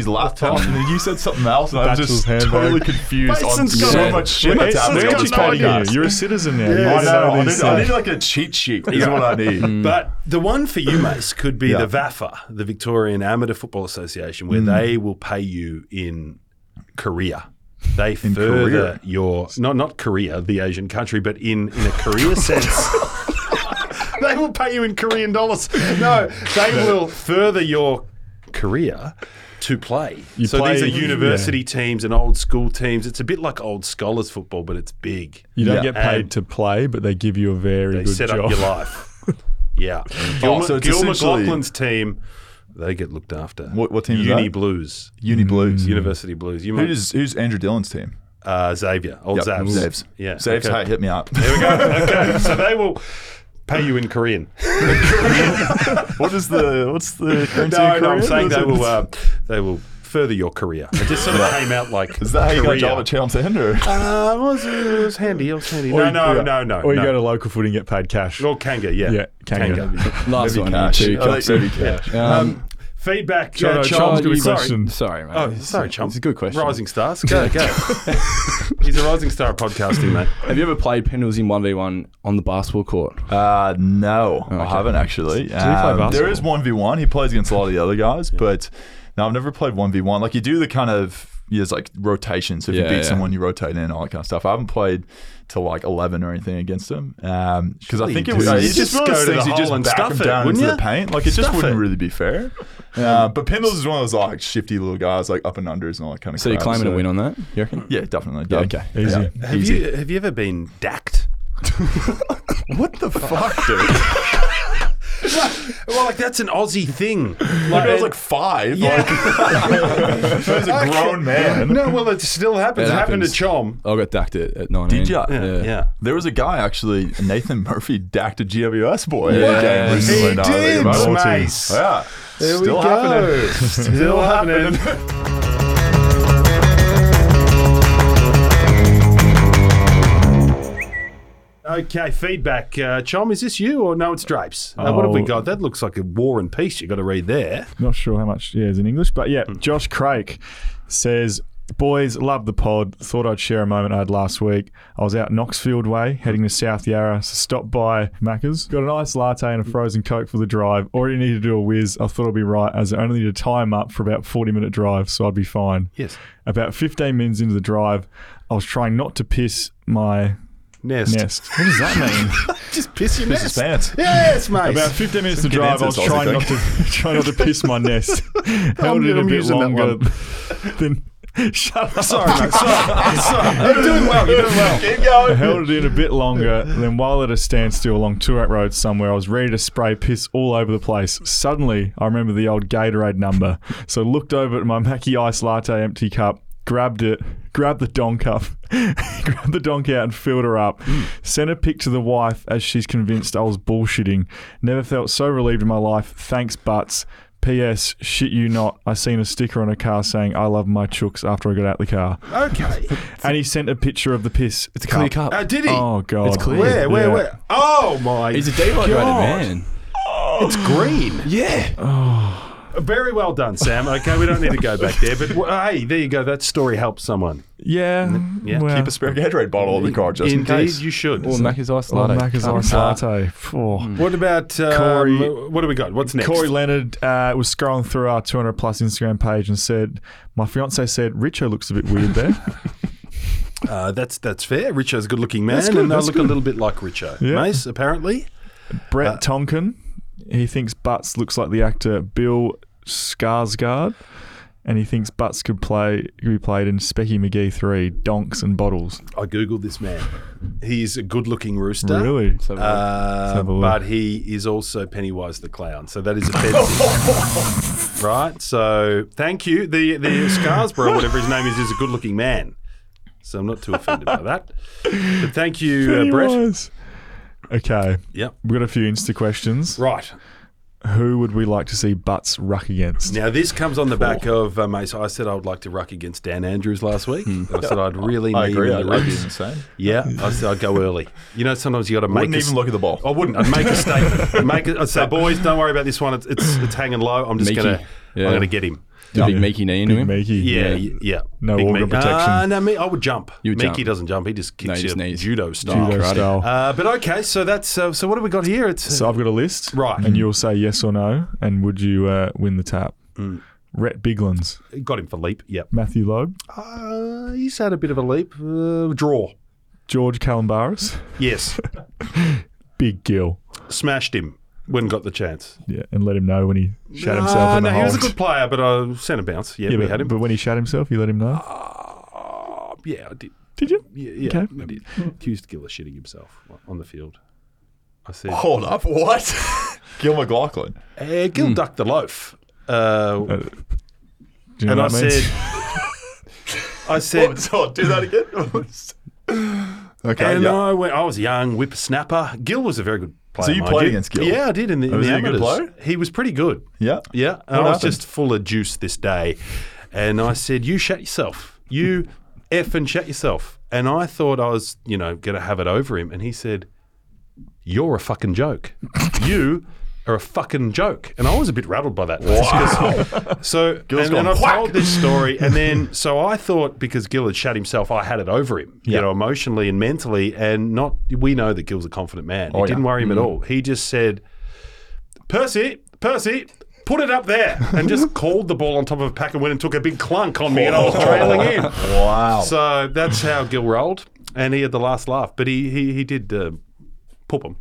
laptop, and then you said something else, and I was just totally confused on so much shit that's happening. You're a citizen now. Yeah, I need like a cheat sheet is what I need. But the one for you, Mace, could be the VAFA, the Victorian Amateur Football Association, where they will pay you in career. They further your... Not Korea, the Asian country, but in a career sense. They will pay you in Korean dollars. No, they will further your career to play. These are university teams and old school teams. It's a bit like old scholars football, but it's big. You don't get paid to play, but they give you a very good job. They set up your life. Yeah. Gil McLaughlin's team, they get looked after. What team is that? Uni Blues. University Blues. Who's Andrew Dillon's team? Xavier. Zabs. Yeah. Zabs, okay. Hey, hit me up. There we go. Okay. So they will... pay you in Korean. What's the currency in Korean? I'm saying they will further your career. It just sort of came out like... Is that how you got a job at Channel 10? It was handy. No. Or you go to local foot and get paid cash. Or kanga, yeah. Yeah, kanga. Last one. Cash. Feedback, Chom's got a question. Sorry, mate. Oh, sorry, Chom. It's a good question. Rising stars. Go. He's a rising star podcasting, mate. Have you ever played Pendles in 1v1 on the basketball court? No, I haven't actually. Do you play basketball? There is 1v1. He plays against a lot of the other guys, but no, I've never played 1v1. Like you do the kind of... there's like rotations. So if you beat someone, you rotate in, all that kind of stuff. I haven't played till like 11 or anything against him. Because I think it was... It's just one of those things, you just back them down into the paint. Like it just wouldn't really be fair. But Pendles is one of those like shifty little guys, like up and unders and all that kind of stuff. So you're claiming a win on that, you reckon? Yeah, definitely. Yeah, okay. Easy. Yeah. Have you ever been dacked? What the fuck, dude? Well, like that's an Aussie thing. Like I was like 5. Yeah. Like, I was a grown man. No, well, it still happens. It happened to Chom. I got dacked at 9. Did you? Yeah. There was a guy actually, Nathan Murphy, dacked a GWS boy. Yeah, he did, Mace. Yeah. There we go. Happening. Still happening. Okay, feedback. Chom, is this you or no, it's Drapes? What have we got? That looks like a War and Peace you got to read there. Not sure how much is in English, but yeah. Josh Craik says, boys, love the pod. Thought I'd share a moment I had last week. I was out Knoxfield way, heading to South Yarra, so stopped by Macca's. Got an iced latte and a frozen Coke for the drive. Already needed to do a whiz. I thought I'd be right, as I only need to tie him up for about 40-minute drive, so I'd be fine. Yes. About 15 minutes into the drive, I was trying not to piss my... Nest. What does that mean? Just piss your nest. Piss his pants. Yes, mate. About 15 minutes to drive, I was trying not to piss my nest. Held it a bit longer than... Shut up. Sorry, mate. Sorry. You're doing well. Keep going. I held it in a bit longer, then while at a standstill along Toorak Road somewhere, I was ready to spray piss all over the place. Suddenly, I remember the old Gatorade number, so looked over at my Mackie Ice Latte empty cup, grabbed the donk out and filled her up. Sent a pic to the wife as she's convinced I was bullshitting. Never felt so relieved in my life. Thanks, Butts. P.S. Shit you not, I seen a sticker on a car saying I love my chooks after I got out the car. Okay. And he sent a picture of the piss. It's a clear cup. Did he? Oh, God. It's clear. Where? Oh, my God. He's a dehydrated man. Oh. It's green. Yeah. Oh. Very well done, Sam. Okay, we don't need to go back there, but hey, there you go. That story helps someone. Yeah. Well, keep a spare Gatorade bottle in the car just in case. You should. Or Mackie's Ice Latte. What about Corey? What do we got? What's next? Corey Leonard was scrolling through our 200+ Instagram page and said, my fiance said, Richo looks a bit weird there. That's fair. Richo's a good-looking man, and I look a little bit like Richo. Yeah. Mace, apparently. Brett Tonkin. He thinks Butts looks like the actor Bill Skarsgård. and he thinks Butts could be played in Specky McGee 3, Donks and Bottles. I googled this man. He's a good-looking rooster. Really? But he is also Pennywise the Clown. So that is a pet. Right? So thank you. The Scarsborough, whatever his name is a good-looking man. So I'm not too offended by that. But thank you, Brett. Okay. Yep. We've got a few Insta questions. Right. Who would we like to see Butts ruck against? Now, this comes on the back of Mason. I said I would like to ruck against Dan Andrews last week. I said I'd really need him to ruck. Yeah, I said I'd go early. You know, sometimes you got to make. Wouldn't even look at the ball. I wouldn't. I'd make a statement. I'd say, boys, don't worry about this one. It's hanging low. I'm just gonna. Yeah. I'm gonna get him. Did big Mickey knee into him? Mickey. Yeah. No big organ protection. No, I would jump. Mickey doesn't jump. He just kicks you judo style. But okay, so that's so what have we got here? So I've got a list. Right. And you'll say yes or no, and would you win the tap? Mm. Rhett Biglands. Got him for leap, yep. Matthew Loeb. He's had a bit of a leap. Draw. George Kalambaris. Yes. Big Gil. Smashed him. When got the chance. Yeah, and let him know when he shat himself on the hold. No, he was a good player, but I sent a bounce. Yeah, we had him. But when he shat himself, you let him know? Yeah, I did. Did you? Yeah, okay. I did. Accused Gil of shitting himself on the field. I said... Hold up, what? Gil McLaughlin. Gil ducked the loaf. Do you know and what I means? Said... I said... do that again? Okay. And I was young, whippersnapper. Gil was a very good... So you played against Gil? Yeah, I did in the amateurs. Was he a good blow? He was pretty good. Yeah? Yeah. And I was just full of juice this day. And I said, you shat yourself. You effing shat yourself. And I thought I was, going to have it over him. And he said, you're a fucking joke. You are a fucking joke. And I was a bit rattled by that. Wow. So, and I told this story. And then, so I thought because Gil had shat himself, I had it over him, emotionally and mentally. And we know that Gil's a confident man. It didn't worry him at all. He just said, Percy, put it up there. And just called the ball on top of a pack and went and took a big clunk on me. And I was trailing in. Wow. So that's how Gil rolled. And he had the last laugh. But he did poop him.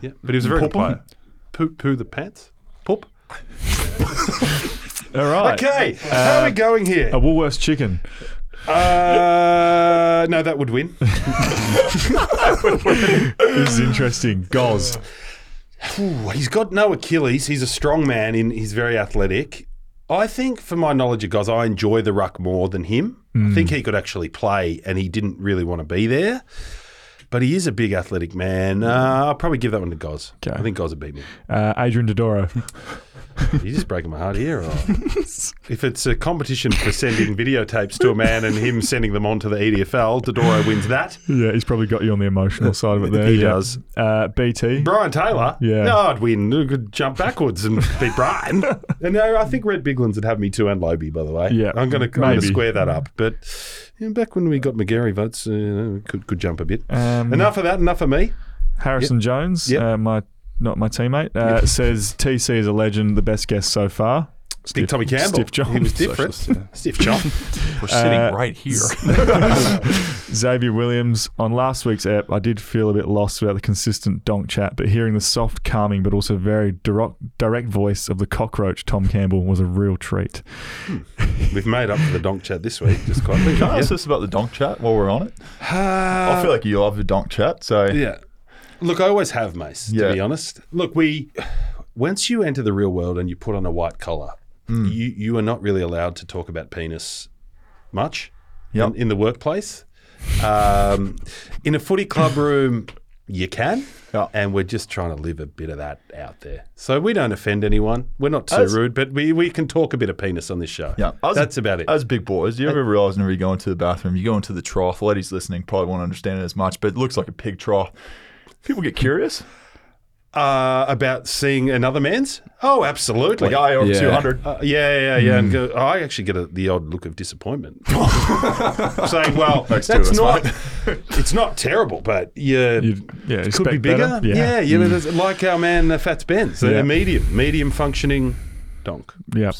Yeah. But he was a very good player. Poo the pants? Poop? All right. Okay. How are we going here? A Woolworths chicken. No, that would win. This is interesting. Goz. He's got no Achilles. He's a strong man. He's very athletic. I think, for my knowledge of Goz, I enjoy the ruck more than him. I think he could actually play and he didn't really want to be there. But he is a big athletic man. I'll probably give that one to Goz. Okay. I think Goz would beat me. Adrian Dodoro. You're just breaking my heart here. Or... If it's a competition for sending videotapes to a man and him sending them on to the EDFL, Dodoro wins that. Yeah, he's probably got you on the emotional side of it there. He does. BT. Brian Taylor. Yeah. No, I'd win. I could jump backwards and beat Brian. And no, I think Rhett Biglands would have me too, and Lobe, by the way. Yeah, I'm going to square that up. But back when we got McGarry votes, could jump a bit. Enough of that. Enough of me. Harrison Jones, not my teammate, says TC is a legend, the best guest so far. Big Tommy Campbell. Stiff John. He was different. Stiff John. We're sitting right here. Xavier Williams, on last week's ep, I did feel a bit lost about the consistent donk chat, but hearing the soft, calming, but also very direct voice of the cockroach Tom Campbell was a real treat. We've made up for the donk chat this week. Just quite. Can I ask us about the donk chat while we're on it? I feel like you love the donk chat, so... Yeah. Look, I always have, Mace, to be honest. Look, once you enter the real world and you put on a white collar, you are not really allowed to talk about penis much in the workplace. In a footy club room, you can. Oh. And we're just trying to live a bit of that out there. So we don't offend anyone. We're not too rude, but we can talk a bit of penis on this show. Yeah, that's about it. As big boys, do you ever realise whenever you go into the bathroom, you go into the trough? Ladies listening probably won't understand it as much, but it looks like a pig trough. People get curious about seeing another man's. Oh, absolutely! Like I over 200. Yeah. And I actually get the odd look of disappointment, saying, "Well, that's not. It's not terrible, but it could be bigger. Better. Yeah. Like our man Fats Benz, a medium functioning donk. Yep.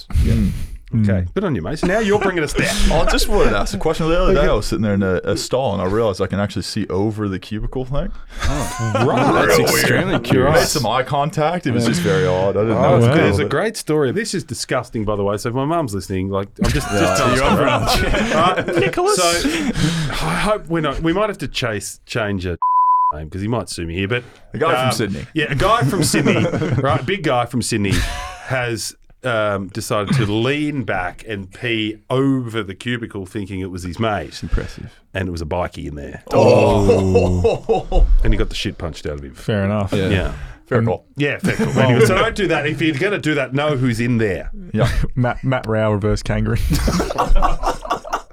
Okay, good on you, mate. So now you're bringing us down. I just wanted to ask a question. The other day I was sitting there in a stall and I realized I can actually see over the cubicle thing. Oh, right. That's extremely curious. I made some eye contact. It was just very odd. I didn't know. Wow. There's a great story. This is disgusting, by the way. So if my mum's listening, like, I'm just telling you up front. Nicholas. So I hope we're not. We might have to change it. Because he might sue me here, but a guy from Sydney, yeah, a guy from Sydney, right? A big guy from Sydney has decided to lean back and pee over the cubicle, thinking it was his mate. It's impressive, and it was a bikie in there. Oh, and he got the shit punched out of him. Fair enough. Yeah. Fair call. Yeah, fair call. Anyway, so don't do that. If you're going to do that, know who's in there. Yeah, Matt Rao reverse kangaroo.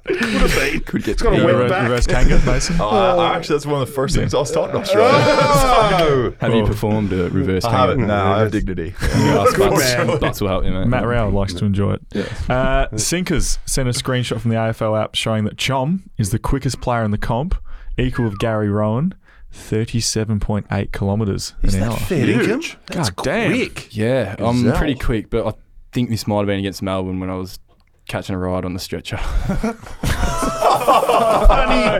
Would have been. Could get it's got a wet back. Reverse kangaroo, Mason. Actually, that's one of the first things I was taught in Australia. Oh. Have you performed a reverse kangaroo? No, I have dignity. That's what helped you, mate. Matt Rowell likes to enjoy it. Yeah. Sinkers sent a screenshot from the AFL app showing that Chom is the quickest player in the comp, equal of Gary Rowan, 37.8 kilometres an hour. Is that fair income? That's quick. Yeah, I'm pretty quick, but I think this might have been against Melbourne when I was catching a ride on the stretcher. Funny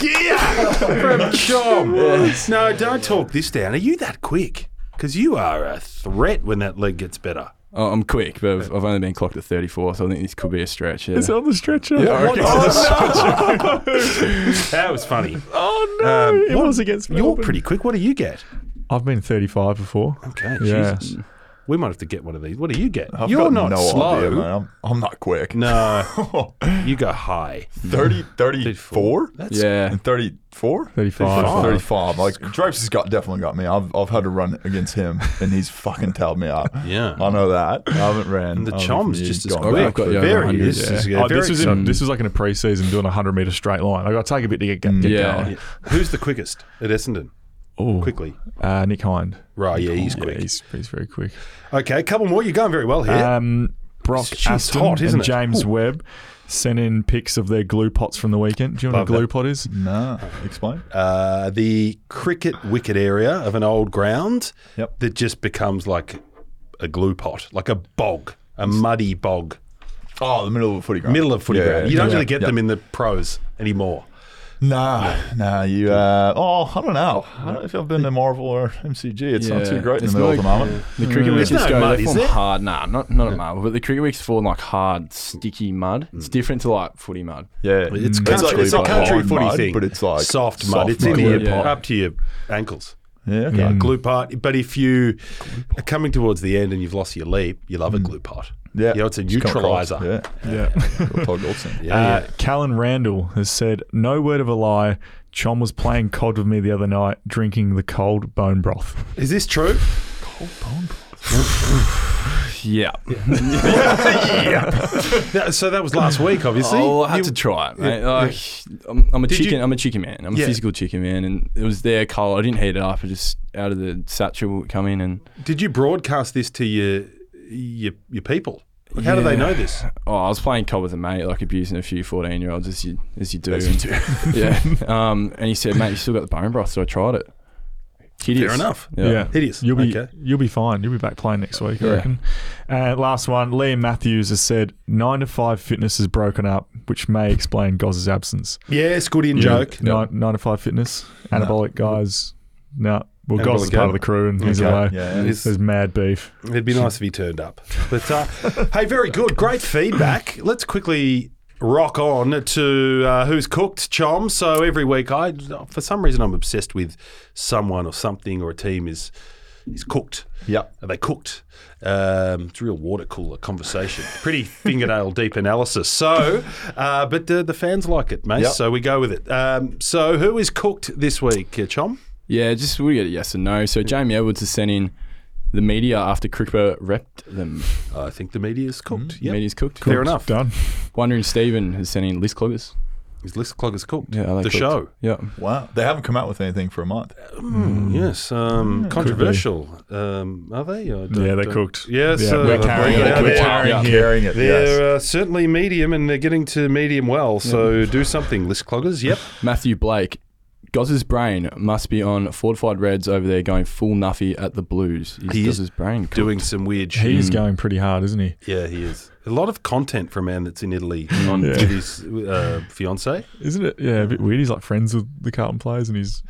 gear from Chom. Yes. No, don't talk this down. Are you that quick? Because you are a threat when that leg gets better. Oh, I'm quick, but I've only been clocked at 34, so I think this could be a stretch. Yeah. It's on the stretcher. Yeah, I reckon it's on the stretcher. That was funny. Oh, no. It was against Melbourne. You're pretty quick. What do you get? I've been 35 before. Okay, yeah. Jesus. We might have to get one of these. What do you get? You're not slow. Idea, man. I'm not quick. No. You go high. 34? Yeah. 34? 35. Like, Drapes has definitely got me. I've had to run against him, and he's fucking tailed me up. Yeah. I know that. I haven't ran. And the Chom's just as quick. Very. This was like in a pre-season doing a 100-metre straight line. I got to take a bit to get going. Yeah. Who's the quickest at Essendon? Ooh. Quickly. Nick Hind. Right, yeah, he's quick. Yeah, he's very quick. Okay, a couple more. You're going very well here. Brock Aston and James Webb sent in pics of their glue pots from the weekend. Do you know what a glue pot is? No. Explain. The cricket wicket area of an old ground that just becomes like a glue pot, like a bog, a muddy bog. Oh, the middle of a footy ground. Yeah, you don't really get them in the pros anymore. No, you. I don't know. I don't know if I've been to Marvel or MCG. It's not too great in the middle of the moment. The cricket weeks just go mud, is it? Hard. Nah, not a marvel, but the cricket weeks fall in like hard, sticky mud. It's different to like footy mud. Yeah, it's a country footy thing, but it's like soft mud. It's in your up to your ankles. Yeah, okay. Glue pot. But if you are coming towards the end and you've lost your leap, you love a glue pot. Yeah, it's a neutralizer. Callan Randall has said, no word of a lie, Chom was playing COD with me the other night, drinking the cold bone broth. Is this true? Cold bone broth? Yeah. So that was last week, obviously. Oh, I had to try it, mate. I'm a chicken man. I'm a physical chicken man, and it was there cold. I didn't heat it up. I just out of the satchel would come in. And did you broadcast this to your people? Like, how do they know this? Oh, I was playing COD with a mate, like abusing a few 14-year-olds as you do. Yeah. And he said, mate, you still got the bone broth, so I tried it. Hideous. Fair enough. Yeah. Hideous. You'll be fine. You'll be back playing next week, I reckon. Last one, Liam Matthews has said, 9 to 5 fitness is broken up, which may explain Goz's absence. Yes, good joke. 9 to 5 fitness, anabolic guys, Well, Goz is part of the crew and he's away. Yeah, there's mad beef. It'd be nice if he turned up. But hey, very good. Great feedback. Let's quickly rock on to Who's Cooked, Chom. So every week, for some reason, I'm obsessed with someone or something or a team is cooked. Yep. Are they cooked? It's a real water cooler conversation. Pretty fingernail deep analysis. So, but the fans like it, mate. Yep. So we go with it. So who is cooked this week, Chom? Yeah, just we get a yes and no. So Jamie Edwards has sent in the media after Cricketer repped them. I think the media is cooked. Mm-hmm. Yep. The media is cooked. Fair enough. Done. Wondering Stephen has sent in list cloggers. Is list cloggers cooked? Yeah, show. Yeah. Wow. They haven't come out with anything for a month. Yes. Controversial. Are they? They're cooked. Yes. Yeah, we're carrying it. We're carrying it. They're certainly medium, and they're getting to medium well. So do something, list cloggers. Yep. Matthew Blake. Goz's brain must be on fortified Reds over there going full nuffy at the Blues. Goz's brain doing some weird shit. He's going pretty hard, isn't he? Yeah, he is. A lot of content for a man that's in Italy on with his fiancé. Isn't it? Yeah, a bit weird. He's like friends with the Carlton players and he's...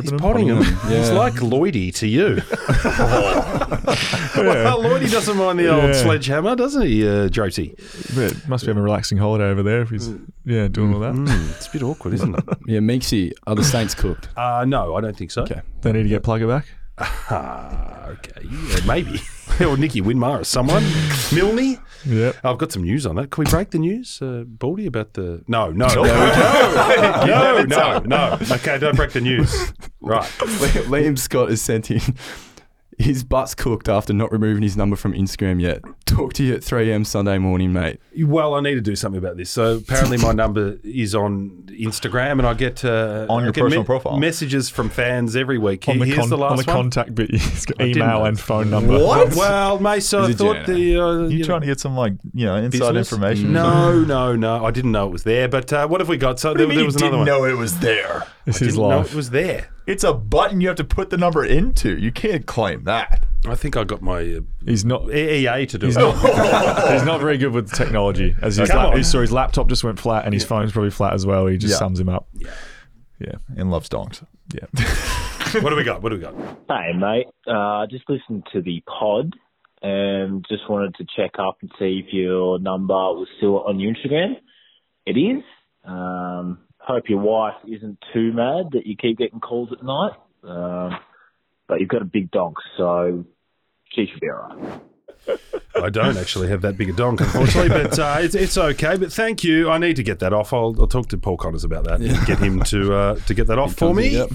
He's potting him. Yeah. He's like Lloydie to you. Well, Lloydie doesn't mind the old sledgehammer, doesn't he, Dropesy? But must be having a relaxing holiday over there if he's doing all that. It's a bit awkward, isn't it? Yeah, Meeksy, are the Saints cooked? No, I don't think so. Okay. They need to get Plugger back? Okay, maybe. Or Nicky Winmar or someone. Milne. Yeah, I've got some news on that. Can we break the news, Baldy, about the... No. No. Okay, don't break the news. Right. Liam Scott has sent in... His butt's cooked after not removing his number from Instagram yet. Talk to you at 3am Sunday morning, mate. Well, I need to do something about this. So apparently my number is on Instagram and I get on your personal profile messages from fans every week. Here's the last one. Contact bit, he's got email and phone number. What? Well, mate, so I thought the... You're trying to get some inside business information? No. I didn't know it was there, but what have we got? So there was another one. You didn't know it was there? It was there. It's a button you have to put the number into. You can't claim that. I think I got my EA to do it. He's not very good with technology. So his laptop just went flat and his phone's probably flat as well. He just sums him up. Yeah. And loves donks. Yeah. What do we got? Hey, mate. Just listened to the pod and just wanted to check up and see if your number was still on your Instagram. It is. Hope your wife isn't too mad that you keep getting calls at night. But you've got a big donk, so she should be all right. I don't actually have that big a donk, unfortunately, but it's okay. But thank you. I need to get that off. I'll talk to Paul Connors about that and get him to get that off for me. Yep.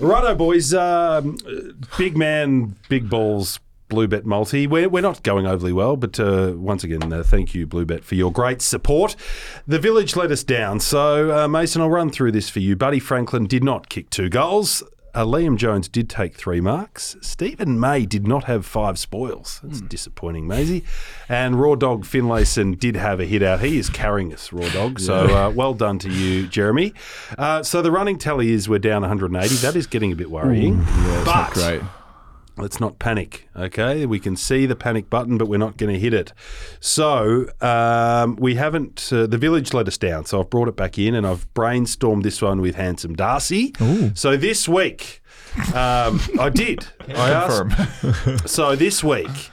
Righto, boys. Big man, big balls. Bluebet Multi. We're not going overly well, but once again, thank you, Bluebet, for your great support. The Village let us down. So, Mason, I'll run through this for you. Buddy Franklin did not kick 2 goals. Liam Jones did take 3 marks. Stephen May did not have 5 spoils. That's disappointing, Maisie. And Raw Dog Finlayson did have a hit out. He is carrying us, Raw Dog. So well done to you, Jeremy. So the running tally is we're down 180. That is getting a bit worrying. Yeah, it's not great. Let's not panic, okay? We can see the panic button, but we're not going to hit it. So we haven't... the Village let us down, so I've brought it back in, and I've brainstormed this one with Handsome Darcy. Ooh. So this week, I did. I asked. So this week,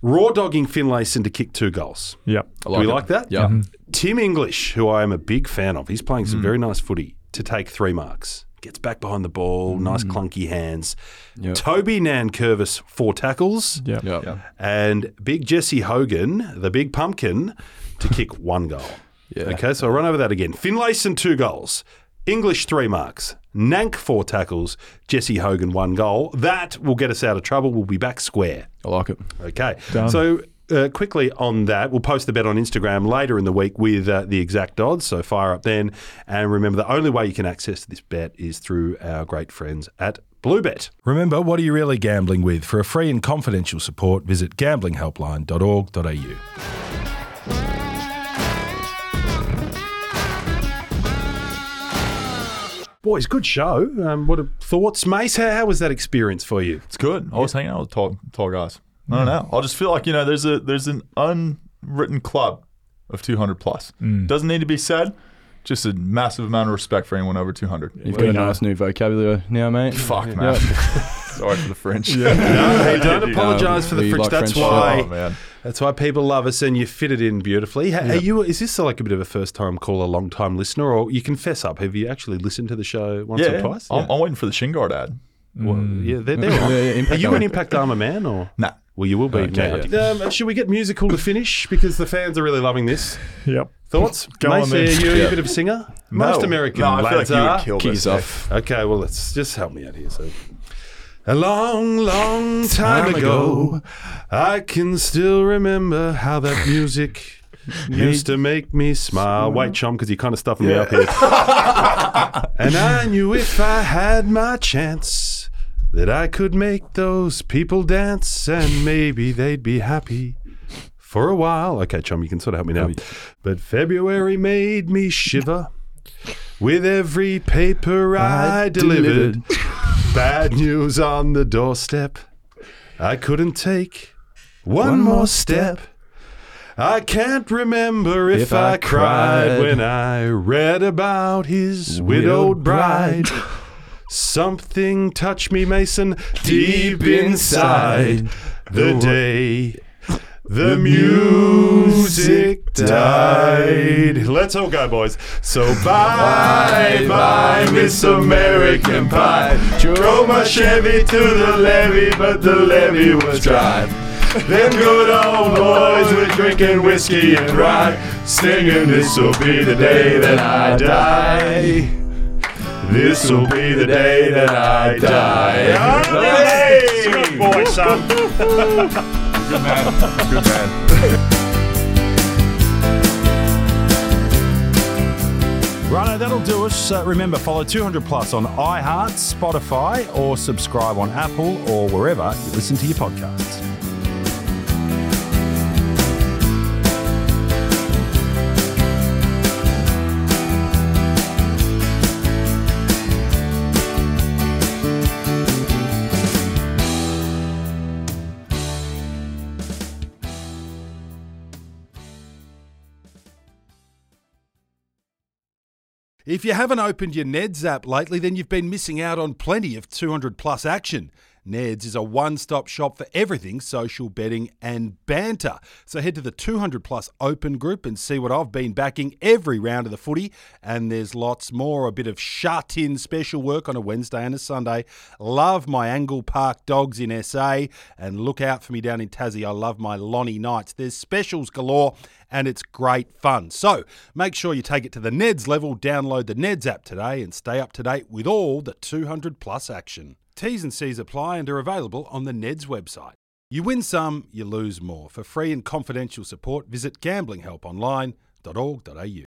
raw-dogging Finlayson to kick 2 goals. Yep. Do we like that? Yeah. Mm-hmm. Tim English, who I am a big fan of, he's playing some very nice footy, to take 3 marks. Gets back behind the ball, nice clunky hands. Yep. Toby Nankervis, 4 tackles. Yep. And big Jesse Hogan, the big pumpkin, to kick 1 goal. Yeah. Okay, so I'll run over that again. Finlayson, 2 goals. English, 3 marks. Nank, 4 tackles. Jesse Hogan, 1 goal. That will get us out of trouble. We'll be back square. I like it. Okay. Done. So... quickly on that, we'll post the bet on Instagram later in the week with the exact odds, so fire up then. And remember, the only way you can access this bet is through our great friends at Bluebet. Remember, what are you really gambling with? For a free and confidential support, visit gamblinghelpline.org.au. Boys, good show. What are thoughts, Mace? How was that experience for you? It's good. I was hanging out with tall guys. I don't know. I just feel like, there's an unwritten club of 200 plus. Doesn't need to be said. Just a massive amount of respect for anyone over 200. You've got a nice new vocabulary now, mate. Fuck, man. Yep. Sorry for the French. Yeah. No, don't apologise for the French. Like that's French why. Oh, man. That's why people love us, and you fit it in beautifully. Are you? Is this like a bit of a first-time caller, long-time listener, or you can fess up? Have you actually listened to the show once or twice? Yeah. I'm waiting for the shin guard ad. Well, they're on. Are you an Impact Armour man or no? Nah. Well, you will be. Okay. Yeah. Should we get musical to finish? Because the fans are really loving this. Yep. Thoughts? Go Mace, on then. Are you a bit of a singer? No. Most American lads are. Kill this off. Okay, well, let's just help me out here. So, a long, long time ago, I can still remember how that music used to make me smile. Wait, chum, because you're kind of stuffing me up here. And I knew if I had my chance that I could make those people dance and maybe they'd be happy for a while. Okay, Chum, you can sort of help me now. But February made me shiver with every paper I delivered. Bad news on the doorstep. I couldn't take one more step. I can't remember if I cried when I read about his widowed bride. Something touched me, Mason, deep inside the day the music died. Let's all go, boys. So bye, Miss American Pie. Drove my Chevy to the levee, but the levee was dry. Them good old boys were drinking whiskey and rye, singing, this'll be the day that I die. This'll be the day that I die. Hey! Good boy, son. Good man. Good man. Righto, that'll do us. Remember, follow 200 Plus on iHeart, Spotify, or subscribe on Apple or wherever you listen to your podcasts. If you haven't opened your Neds app lately, then you've been missing out on plenty of 200 plus action. Neds is a one-stop shop for everything social betting and banter. So head to the 200 plus open group and see what I've been backing every round of the footy. And there's lots more, a bit of shut-in special work on a Wednesday and a Sunday. Love my Angle Park dogs in SA and look out for me down in Tassie. I love my Lonnie Knights. There's specials galore and it's great fun. So make sure you take it to the Neds level. Download the Neds app today and stay up to date with all the 200 plus action. T's and C's apply and are available on the Neds website. You win some, you lose more. For free and confidential support, visit gamblinghelponline.org.au.